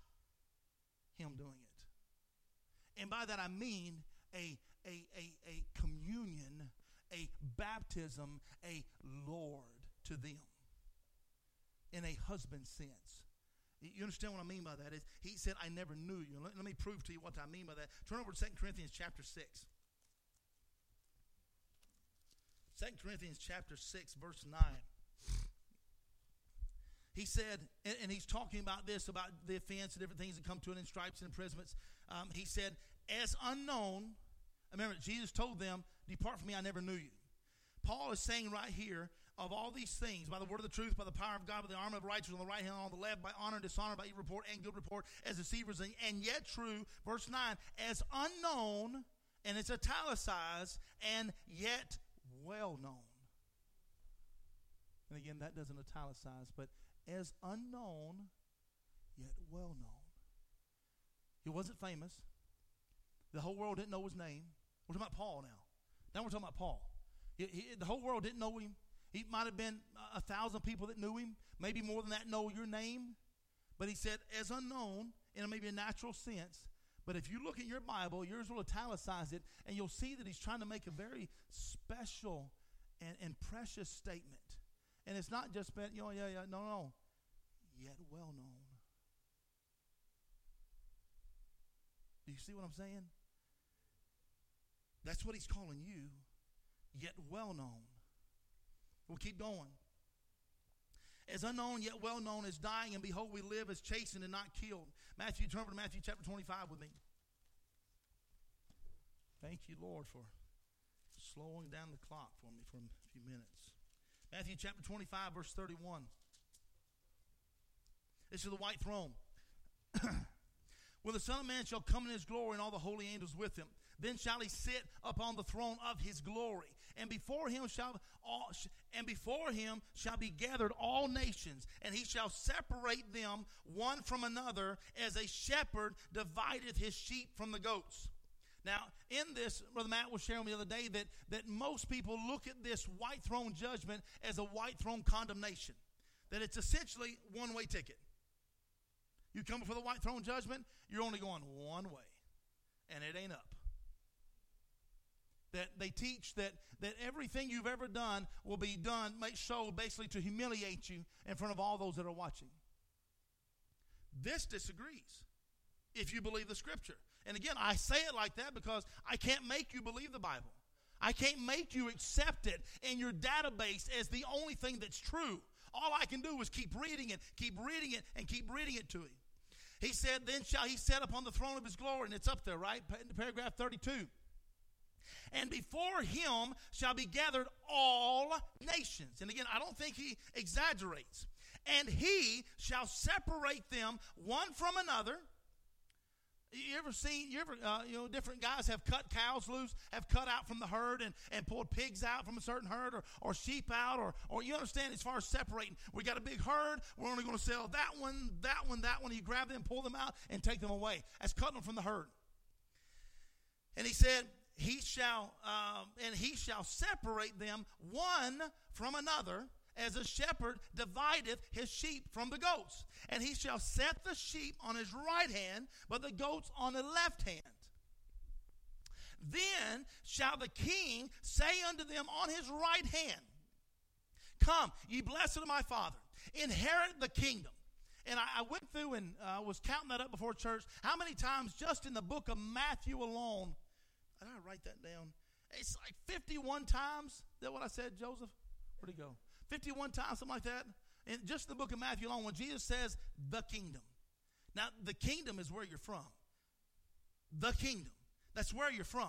him doing it. And by that I mean a, a, a, a communion, a baptism, a Lord to them in a husband sense. You understand what I mean by that? Is he said, I never knew you. Let, let me prove to you what I mean by that. Turn over to Second Corinthians chapter six. Second Corinthians chapter six, verse nine. He said, and, and he's talking about this, about the offense and different things that come to it in stripes and imprisonments. Um, he said, as unknown, remember, Jesus told them, depart from me, I never knew you. Paul is saying right here, of all these things, by the word of the truth, by the power of God, by the armor of righteousness on the right hand, on the left, by honor and dishonor, by evil report and good report, as deceivers, and, and yet true, verse nine, as unknown, and it's italicized, and yet well known. And again, that doesn't italicize, but as unknown, yet well known. He wasn't famous. The whole world didn't know his name. We're talking about Paul now. Now we're talking about Paul. He, he, the whole world didn't know him. He might have been a thousand people that knew him, maybe more than that know your name. But he said, as unknown, in maybe a natural sense. But if you look at your Bible, yours will italicize it, and you'll see that he's trying to make a very special and, and precious statement. And it's not just, been, you know, yeah, yeah, no, no, yet well known. Do you see what I'm saying? That's what he's calling you, yet well known. We'll keep going. As unknown, yet well known, as dying, and behold, we live as chastened and not killed. Matthew, turn over to Matthew chapter twenty-five with me. Thank you, Lord, for slowing down the clock for me for a few minutes. Matthew chapter twenty-five, verse thirty-one. This is the white throne. When the Son of Man shall come in his glory and all the holy angels with him, then shall he sit upon the throne of his glory. And before him shall all, and before him shall be gathered all nations, and he shall separate them one from another, as a shepherd divideth his sheep from the goats. Now, in this, Brother Matt was sharing the other day that, that most people look at this white throne judgment as a white throne condemnation, that it's essentially one-way ticket. You come before the white throne judgment, you're only going one way, and it ain't up. That they teach that, that everything you've ever done will be done, made so basically to humiliate you in front of all those that are watching. This disagrees if you believe the Scripture. And again, I say it like that because I can't make you believe the Bible. I can't make you accept it in your database as the only thing that's true. All I can do is keep reading it, keep reading it, and keep reading it to him. He said, then shall he sit upon the throne of his glory. And it's up there, right? Paragraph thirty-two. And before him shall be gathered all nations. And again, I don't think he exaggerates. And he shall separate them one from another. You ever seen, you ever, uh, you know, different guys have cut cows loose, have cut out from the herd and, and pulled pigs out from a certain herd or, or sheep out or, or you understand as far as separating. We got a big herd. We're only going to sell that one, that one, that one. You grab them, pull them out and take them away. That's cutting them from the herd. And he said, He shall, um, and he shall separate them one from another as a shepherd divideth his sheep from the goats. And he shall set the sheep on his right hand, but the goats on the left hand. Then shall the king say unto them on his right hand, Come, ye blessed of my Father, inherit the kingdom. And I, I went through and uh, was counting that up before church. How many times just in the book of Matthew alone, did I write that down? It's like fifty-one times. Is that what I said, Joseph? Where'd he go? fifty-one times, something like that. And just in the book of Matthew alone, when Jesus says the kingdom. Now, the kingdom is where you're from. The kingdom. That's where you're from.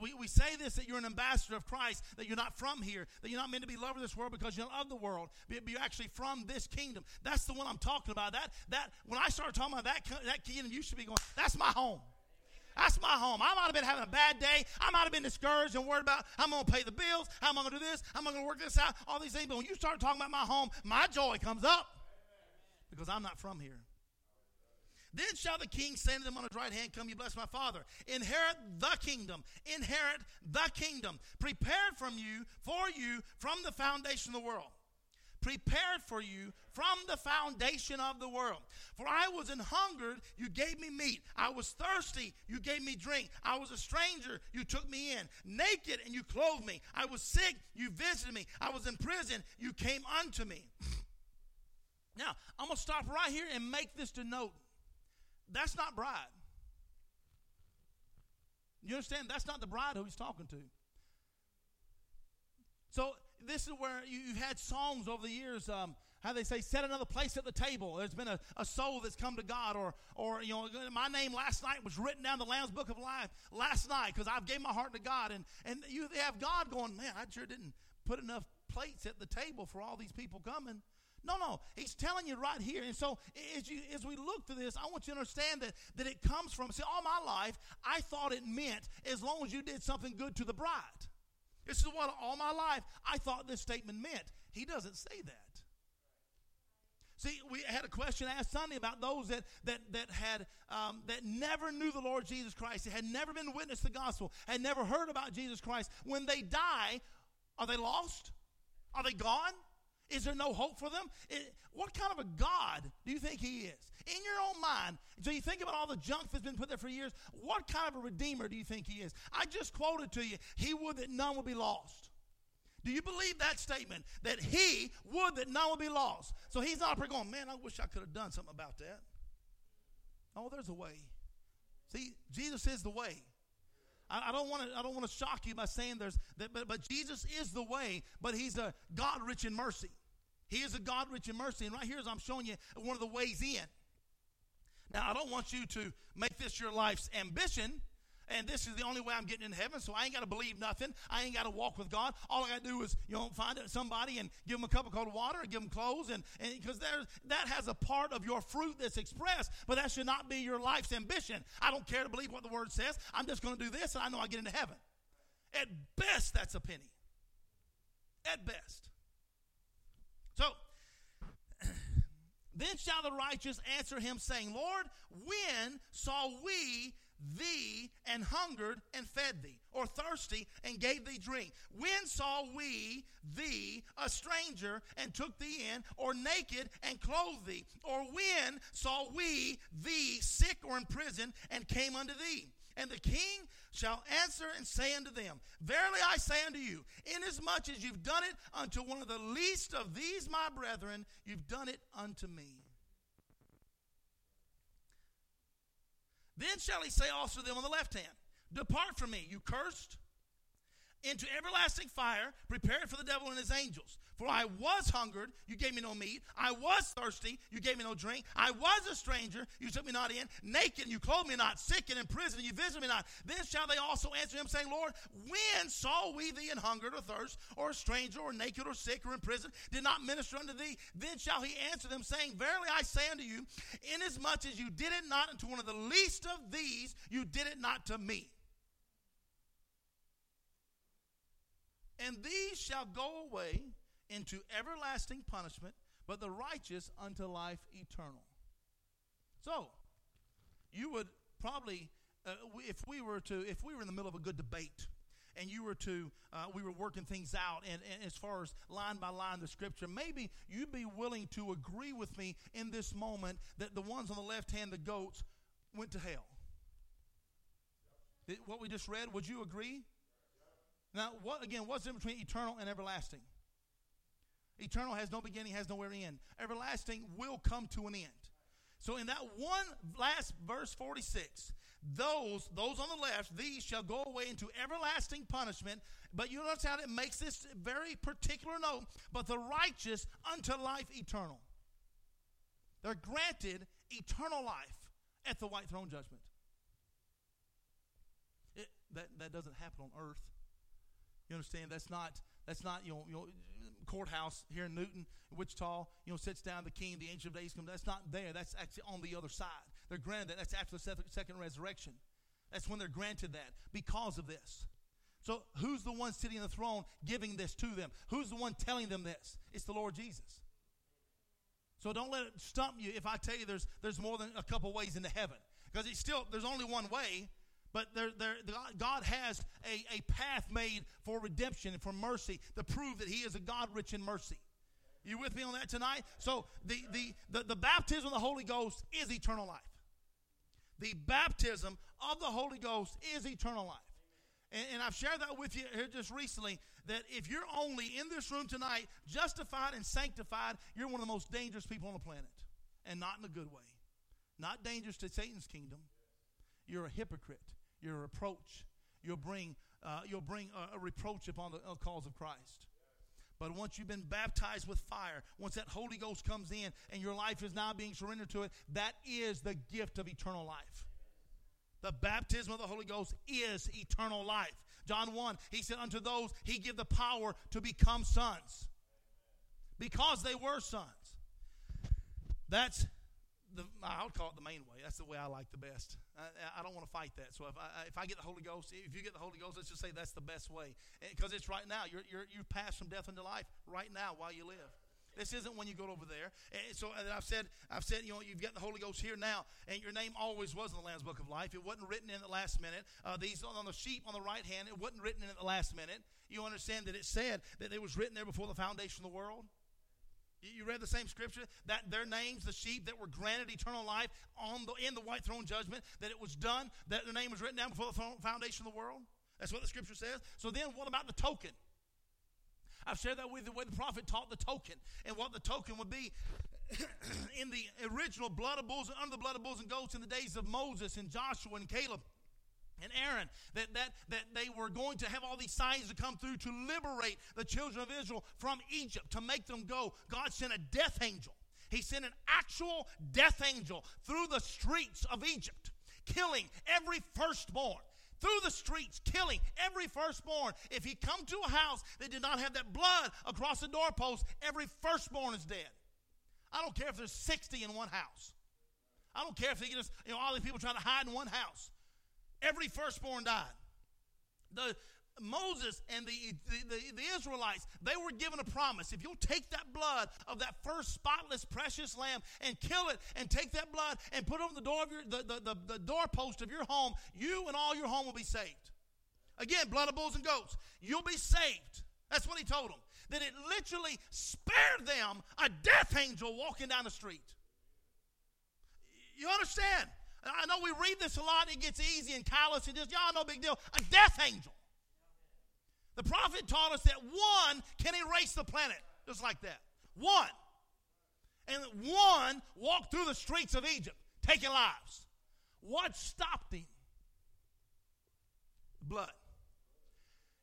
We, we say this, that you're an ambassador of Christ, that you're not from here, that you're not meant to be lovers of this world because you're of the world, but you're actually from this kingdom. That's the one I'm talking about. That that when I started talking about that, that kingdom, you should be going, that's my home. That's my home. I might have been having a bad day. I might have been discouraged and worried about, I'm going to pay the bills. How am I going to do this? How am I going to work this out? All these things. But when you start talking about my home, my joy comes up because I'm not from here. Then shall the king say to them on his right hand, Come, ye blessed my Father. Inherit the kingdom. Inherit the kingdom. Prepared from you, for you, from the foundation of the world. Prepared for you from the foundation of the world. For I was an hungered, you gave me meat. I was thirsty, you gave me drink. I was a stranger, you took me in. Naked, and you clothed me. I was sick, you visited me. I was in prison, you came unto me. Now, I'm going to stop right here and make this to note. That's not bride. You understand? That's not the bride who he's talking to. So this is where you, you've had songs over the years, um, how they say, set another place at the table. There's been a, a soul that's come to God, or, or you know, my name last night was written down in the Lamb's Book of Life last night because I've gave my heart to God. And, and you have God going, man, I sure didn't put enough plates at the table for all these people coming. No, no, he's telling you right here. And so as, you, as we look through this, I want you to understand that, that it comes from, see, all my life, I thought it meant as long as you did something good to the bride. This is what all my life I thought this statement meant. He doesn't say that. See, we had a question asked Sunday about those that that that had um, that never knew the Lord Jesus Christ, had never been witness to the gospel, had never heard about Jesus Christ. When they die, are they lost? Are they gone? Is there no hope for them? It, what kind of a God do you think he is? In your own mind, so you think about all the junk that's been put there for years, what kind of a redeemer do you think he is? I just quoted to you, he would that none would be lost. Do you believe that statement, that he would that none would be lost? So he's not going, man, I wish I could have done something about that. Oh, there's a way. See, Jesus is the way. I don't want to. I don't want to shock you by saying there's that, but, but Jesus is the way. But he's a God rich in mercy. He is a God rich in mercy. And right here, as I'm showing you, one of the ways in. Now, I don't want you to make this your life's ambition, and this is the only way I'm getting in heaven. So I ain't got to believe nothing. I ain't got to walk with God. All I got to do is, you know, find somebody and give them a cup of cold water, or give them clothes, and because there's that has a part of your fruit that's expressed, but that should not be your life's ambition. I don't care to believe what the Word says. I'm just going to do this, and I know I get into heaven. At best, that's a penny. At best. So. Then shall the righteous answer him, saying, Lord, when saw we thee and hungered and fed thee, or thirsty and gave thee drink? When saw we thee a stranger and took thee in, or naked and clothed thee? Or when saw we thee sick or in prison and came unto thee? And the king shall answer and say unto them, Verily I say unto you, inasmuch as you've done it unto one of the least of these my brethren, you've done it unto me. Then shall he say also to them on the left hand, Depart from me, you cursed, into everlasting fire, prepared for the devil and his angels. For I was hungered, you gave me no meat. I was thirsty, you gave me no drink. I was a stranger, you took me not in. Naked, you clothed me not. Sick and in prison, you visited me not. Then shall they also answer him, saying, Lord, when saw we thee and hungered or thirst, or a stranger, or naked, or sick, or in prison, did not minister unto thee? Then shall he answer them, saying, Verily I say unto you, inasmuch as you did it not unto one of the least of these, you did it not to me. And these shall go away into everlasting punishment, but the righteous unto life eternal. So, you would probably, uh, if we were to, if we were in the middle of a good debate, and you were to, uh, we were working things out, and, and as far as line by line the scripture, maybe you'd be willing to agree with me in this moment that the ones on the left hand, the goats, went to hell. Yep. What we just read, would you agree? Yep. Now, what again, what's in between eternal and everlasting? Eternal has no beginning, has nowhere to end. Everlasting will come to an end. So in that one last verse forty-six, those those on the left, these shall go away into everlasting punishment. But you notice how it makes this very particular note, but the righteous unto life eternal. They're granted eternal life at the white throne judgment. It, that, that doesn't happen on earth. You understand? That's not, that's not you know, you know, courthouse here in Newton, Wichita, you know, sits down the king, the ancient of days. That's not there. That's actually on the other side. They're granted that. That's after the second resurrection. That's when they're granted that because of this. So who's the one sitting on the throne giving this to them? Who's the one telling them this? It's the Lord Jesus. So don't let it stump you if I tell you there's there's more than a couple ways into heaven. Because it's still, there's only one way. But there, there, God has a, a path made for redemption and for mercy to prove that he is a God rich in mercy. You with me on that tonight? So the, the, the, the baptism of the Holy Ghost is eternal life. The baptism of the Holy Ghost is eternal life. And, and I've shared that with you here just recently, that if you're only in this room tonight justified and sanctified, you're one of the most dangerous people on the planet. And not in a good way. Not dangerous to Satan's kingdom. You're a hypocrite. You're a reproach. You'll bring, uh, you'll bring a, a reproach upon the uh, cause of Christ. But once you've been baptized with fire, once that Holy Ghost comes in and your life is now being surrendered to it, that is the gift of eternal life. The baptism of the Holy Ghost is eternal life. John one, he said, unto those he give the power to become sons. Because they were sons. That's The, I'll call it the main way. That's the way I like the best. I, I don't want to fight that. So if I if I get the Holy Ghost, if you get the Holy Ghost, let's just say that's the best way, because it's right now. You're you're you pass from death into life right now while you live. This isn't when you go over there. And so as I've said, I've said, you know, you've got the Holy Ghost here now, and your name always was in the Lamb's Book of Life. It wasn't written in at the last minute. Uh, these on the sheep on the right hand, it wasn't written in at the last minute. You understand that it said that it was written there before the foundation of the world. You read the same scripture, that their names, the sheep that were granted eternal life on the, in the white throne judgment, that it was done, that their name was written down before the throne, foundation of the world. That's what the scripture says. So then what about the token? I've shared that with the way the prophet taught the token and what the token would be. In the original blood of bulls and under the blood of bulls and goats in the days of Moses and Joshua and Caleb and Aaron, that, that, that they were going to have all these signs to come through to liberate the children of Israel from Egypt, to make them go. God sent a death angel. He sent an actual death angel through the streets of Egypt, killing every firstborn. Through the streets, killing every firstborn. If he come to a house that did not have that blood across the doorpost, every firstborn is dead. I don't care if there's sixty in one house. I don't care if they get us, you know, all these people trying to hide in one house. Every firstborn died. The Moses and the, the, the, the Israelites, they were given a promise. If you'll take that blood of that first spotless precious lamb and kill it and take that blood and put it on the door of your the, the, the, the doorpost of your home, you and all your home will be saved. Again, blood of bulls and goats. You'll be saved. That's what he told them. That it literally spared them a death angel walking down the street. You understand? I know we read this a lot. It gets easy and callous and just, y'all, no big deal. A death angel. The prophet taught us that one can erase the planet just like that. One. And one walked through the streets of Egypt taking lives. What stopped him? Blood.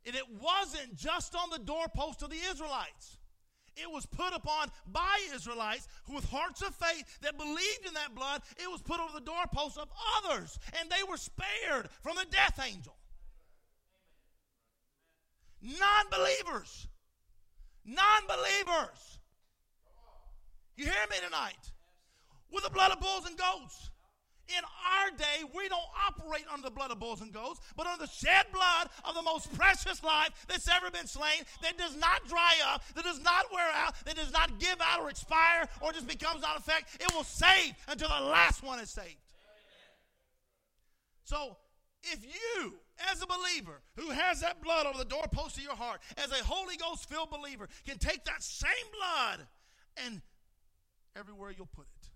And it wasn't just on the doorpost of the Israelites. It was put upon by Israelites who, with hearts of faith that believed in that blood, it was put over the doorposts of others, and they were spared from the death angel. Non-believers. Non-believers. You hear me tonight? With the blood of bulls and goats. In our day, we don't operate under the blood of bulls and goats, but under the shed blood of the most precious life that's ever been slain, that does not dry up, that does not wear out, that does not give out or expire or just becomes out of effect. It will save until the last one is saved. So if you as a believer who has that blood on the doorpost of your heart, as a Holy Ghost-filled believer, can take that same blood and everywhere you'll put it.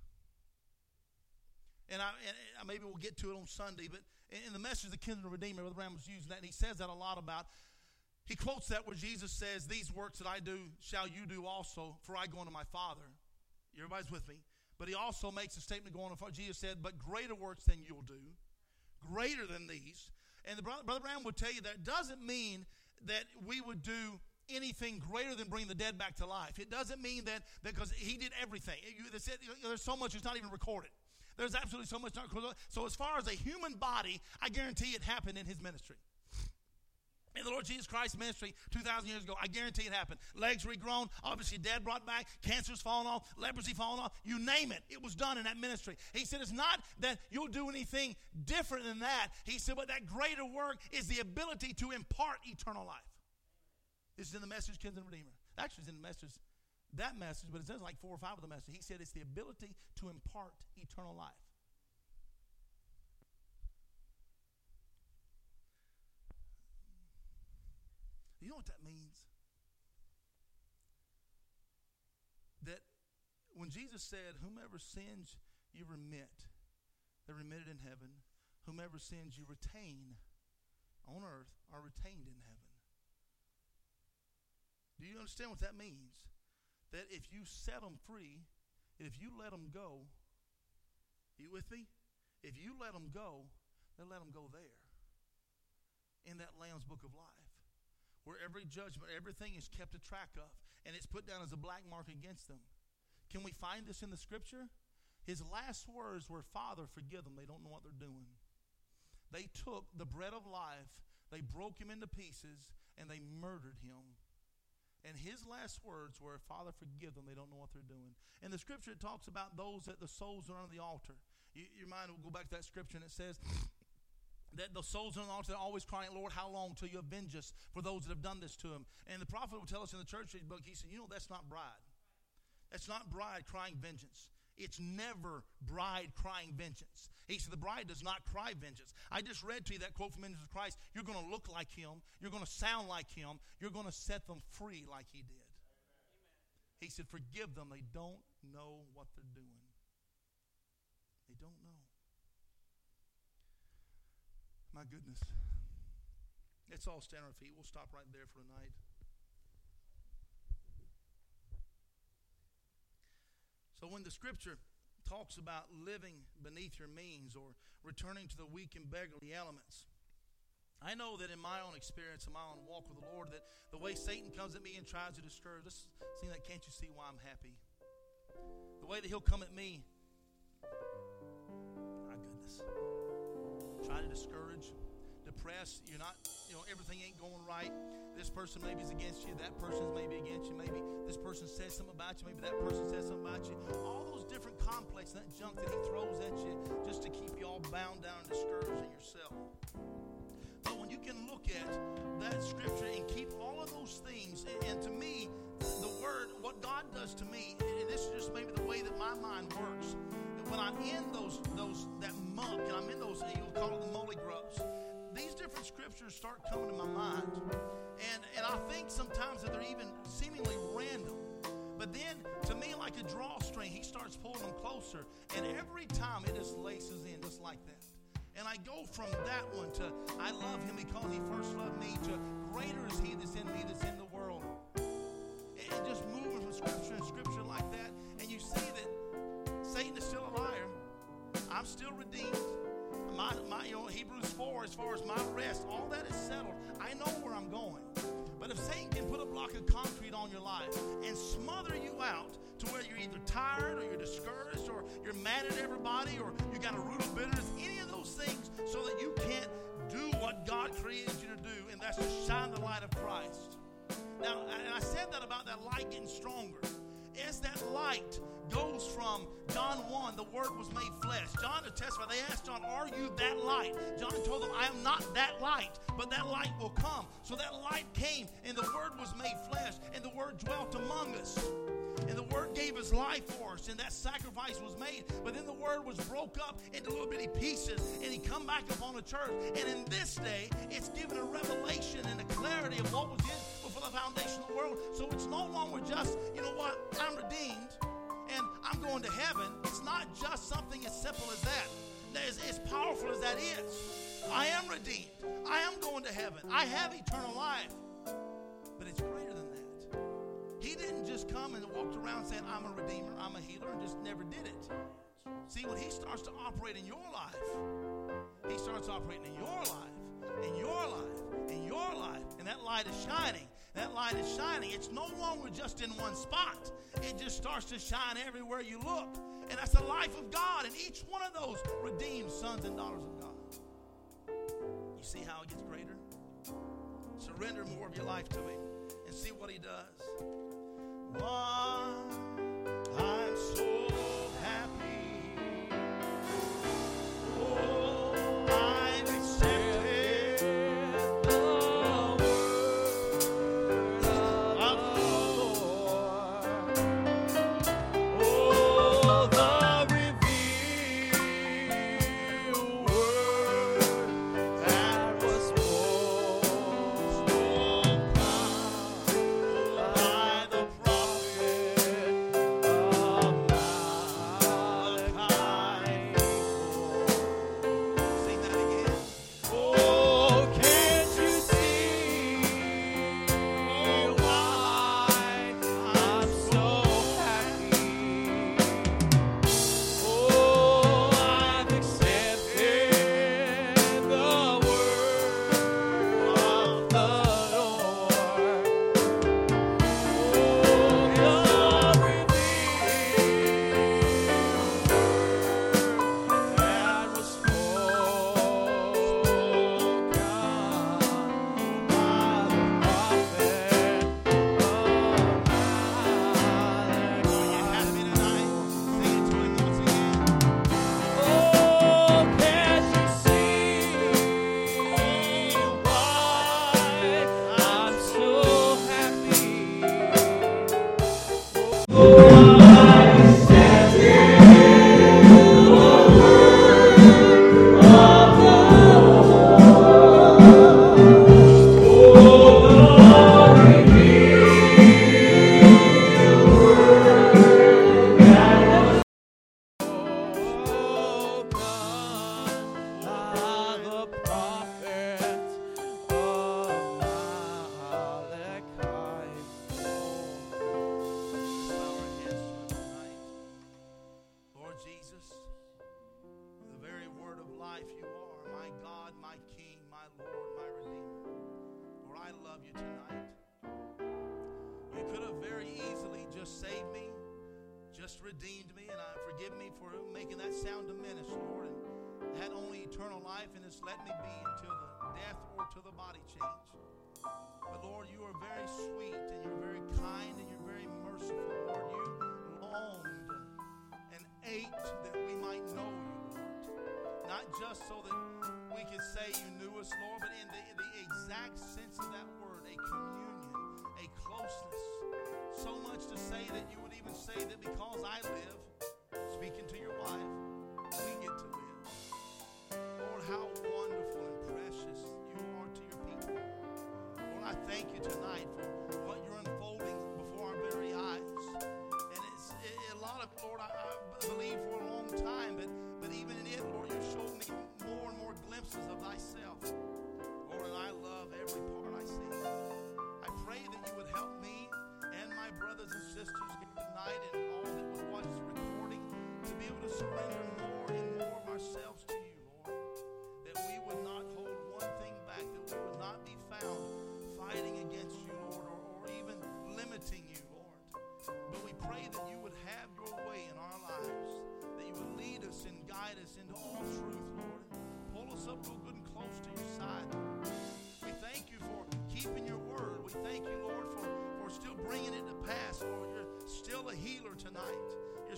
And I, and I maybe we'll get to it on Sunday, but in the message of the Kingdom of Redeemer, Brother Branham was using that, and he says that a lot about, he quotes that where Jesus says, "These works that I do shall you do also, for I go unto my Father." Everybody's with me. But he also makes a statement going on. Jesus said, "But greater works than you'll do, greater than these." And the brother, brother Branham would tell you that doesn't mean that we would do anything greater than bring the dead back to life. It doesn't mean that, because he did everything. It, you, said, there's so much that's not even recorded. There's absolutely so much. Not, so as far as a human body, I guarantee it happened in his ministry. In the Lord Jesus Christ's ministry two thousand years ago, I guarantee it happened. Legs regrown, obviously dead brought back, cancer's fallen off, leprosy fallen off, you name it. It was done in that ministry. He said it's not that you'll do anything different than that. He said, but that greater work is the ability to impart eternal life. This is in the message, Kinsman Redeemer. Actually, it's in the message, that message, but it says like four or five of the message. He said it's the ability to impart eternal life. You know what that means? That when Jesus said, "Whomever sins you remit, they're remitted in heaven. Whomever sins you retain on earth are retained in heaven." Do you understand what that means? That if you set them free, if you let them go, are you with me? If you let them go, then let them go there in that Lamb's Book of Life, where every judgment, everything is kept a track of, and it's put down as a black mark against them. Can we find this in the Scripture? His last words were, "Father, forgive them. They don't know what they're doing." They took the bread of life, they broke him into pieces, and they murdered him. And his last words were, "Father, forgive them. They don't know what they're doing." In the Scripture, it talks about those that the souls are under the altar. You, your mind will go back to that Scripture, and it says that the souls on the altar are always crying, "Lord, how long till you avenge us for those that have done this to him?" And the prophet will tell us in the church book, he said, you know, that's not bride. That's not bride crying vengeance. It's never bride crying vengeance. He said the bride does not cry vengeance. I just read to you that quote from Ministers of Christ. You're going to look like him. You're going to sound like him. You're going to set them free like he did. Amen. He said, "Forgive them. They don't know what they're doing." They don't know. My goodness. Let's all stand on our feet. We'll stop right there for tonight. So when the Scripture talks about living beneath your means or returning to the weak and beggarly elements, I know that in my own experience, in my own walk with the Lord, that the way Satan comes at me and tries to discourage us, seeing that, "Can't you see why I'm happy?" The way that he'll come at me, my goodness. Try to discourage, depress. You're not, you know, everything ain't going right. This person maybe is against you. That person's maybe against you. Maybe this person says something about you. Maybe that person says something about you. All those different complexes, that junk that he throws at you just to keep you all bound down and discouraging yourself. But when you can look at that Scripture and keep all of those things, and, and to me, the Word, what God does to me, and this is just maybe the way that my mind works, when I'm in those, those that muck, and I'm in those, you'll call it the molly grubs, these different scriptures start coming to my mind. And, and I think sometimes that they're even seemingly random. But then, to me, like a drawstring, he starts pulling them closer. And every time it just laces in just like that. And I go from that one to, "I love him because he first loved me," to, "Greater is he that's in me that's in the world." And just moving from scripture to scripture like that. And you see that Satan is still a liar. I'm still redeemed. My, my, you know, Hebrews four, as far as my rest, all that is settled. I know where I'm going. But if Satan can put a block of concrete on your life and smother you out to where you're either tired or you're discouraged or you're mad at everybody or you got a root of bitterness, any of those things, so that you can't do what God created you to do, and that's to shine the light of Christ. Now, and I said that about that light getting stronger. As that light goes from John one, the Word was made flesh. John to testify, they asked John, "Are you that light?" John told them, "I am not that light, but that light will come." So that light came, and the Word was made flesh, and the Word dwelt among us. And the Word gave us his life for us, and that sacrifice was made. But then the word was broke up into little bitty pieces, and he come back upon the church. And in this day, it's given a revelation and a clarity of what was in before the foundation of the world. So it's no longer just, you know what, I'm redeemed and I'm going to heaven. It's not just something as simple as that. As, as powerful as that is, I am redeemed. I am going to heaven. I have eternal life. But it's greater than that. He didn't just come and walked around saying, I'm a redeemer, I'm a healer, and just never did it. See, when he starts to operate in your life, he starts operating in your life, in your life, in your life, and that light is shining. That light is shining. It's no longer just in one spot. It just starts to shine everywhere you look. And that's the life of God. And each one of those redeemed sons and daughters of God. You see how it gets greater? Surrender more of your life to him and see what he does. One, I'm so happy. Oh.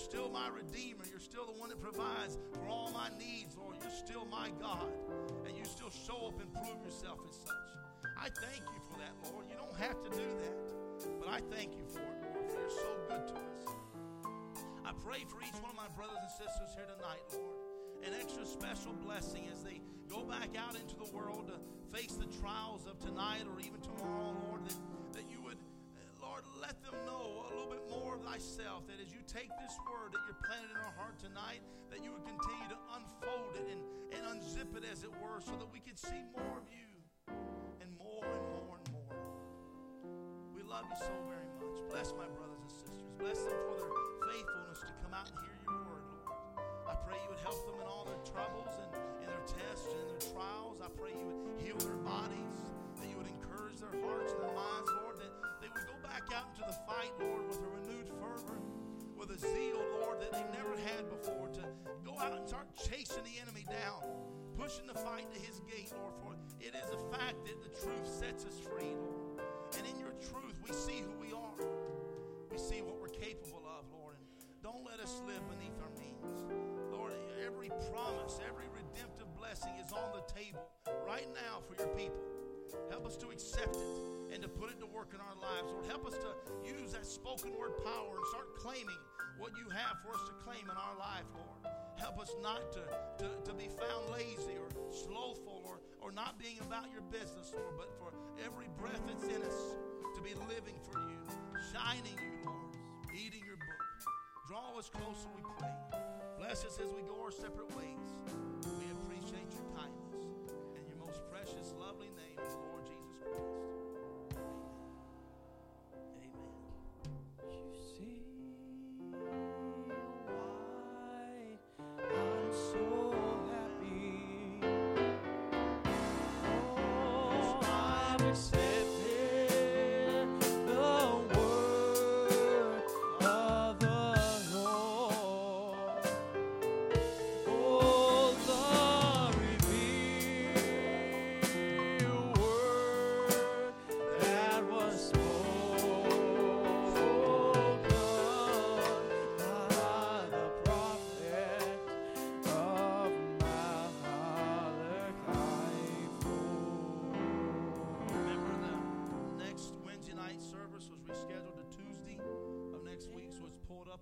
Still my Redeemer. You're still the one that provides for all my needs, Lord. You're still my God. And you still show up and prove yourself as such. I thank you for that, Lord. You don't have to do that. But I thank you for it, Lord, for you're so good to us. pray for each one of my brothers and sisters here tonight, Lord. An extra special blessing as they go back out into the world to face the trials of tonight or even tomorrow, Lord, that, that you would, Lord, let them know a little bit more of thyself, that as you take this word that you're planted in our heart tonight, that you would continue to unfold it and, and unzip it, as it were, so that we could see more of you and more and more and more. We love you so very much. Bless my brothers and sisters. Bless them for their faithfulness to come out and hear your word, Lord. I pray you would help them in all their troubles and, and their tests and their trials. I pray you would heal their bodies, that you would encourage their hearts and their minds, Lord, that they would go back out into the fight, Lord, with a renewed fervor, with a zeal, Lord, that they never had before, to go out and start chasing the enemy down, pushing the fight to his gate, Lord, for it is a fact that the truth sets us free, Lord. And in your truth, we see who we are. We see what we're capable of, Lord, and don't let us live beneath our means. Lord, every promise, every redemptive blessing is on the table right now for your people. Help us to accept it and to put it to work in our lives. Lord, help us to use that spoken word power and start claiming what you have for us to claim in our life, Lord. Help us not to, to, to be found lazy or slothful or, or not being about your business, Lord, but for every breath that's in us to be living for you, shining you, Lord, eating your book. Draw us closer, we pray. Bless us as we go our separate ways. We appreciate your kindness. In your most precious, lovely name, the Lord Jesus Christ. Amen. Amen. You see why I'm so happy. Oh, I'm excited.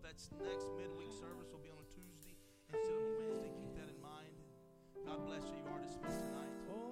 That's next midweek service will be on a Tuesday instead of a Wednesday. Keep that in mind. God bless you. You are dismissed tonight.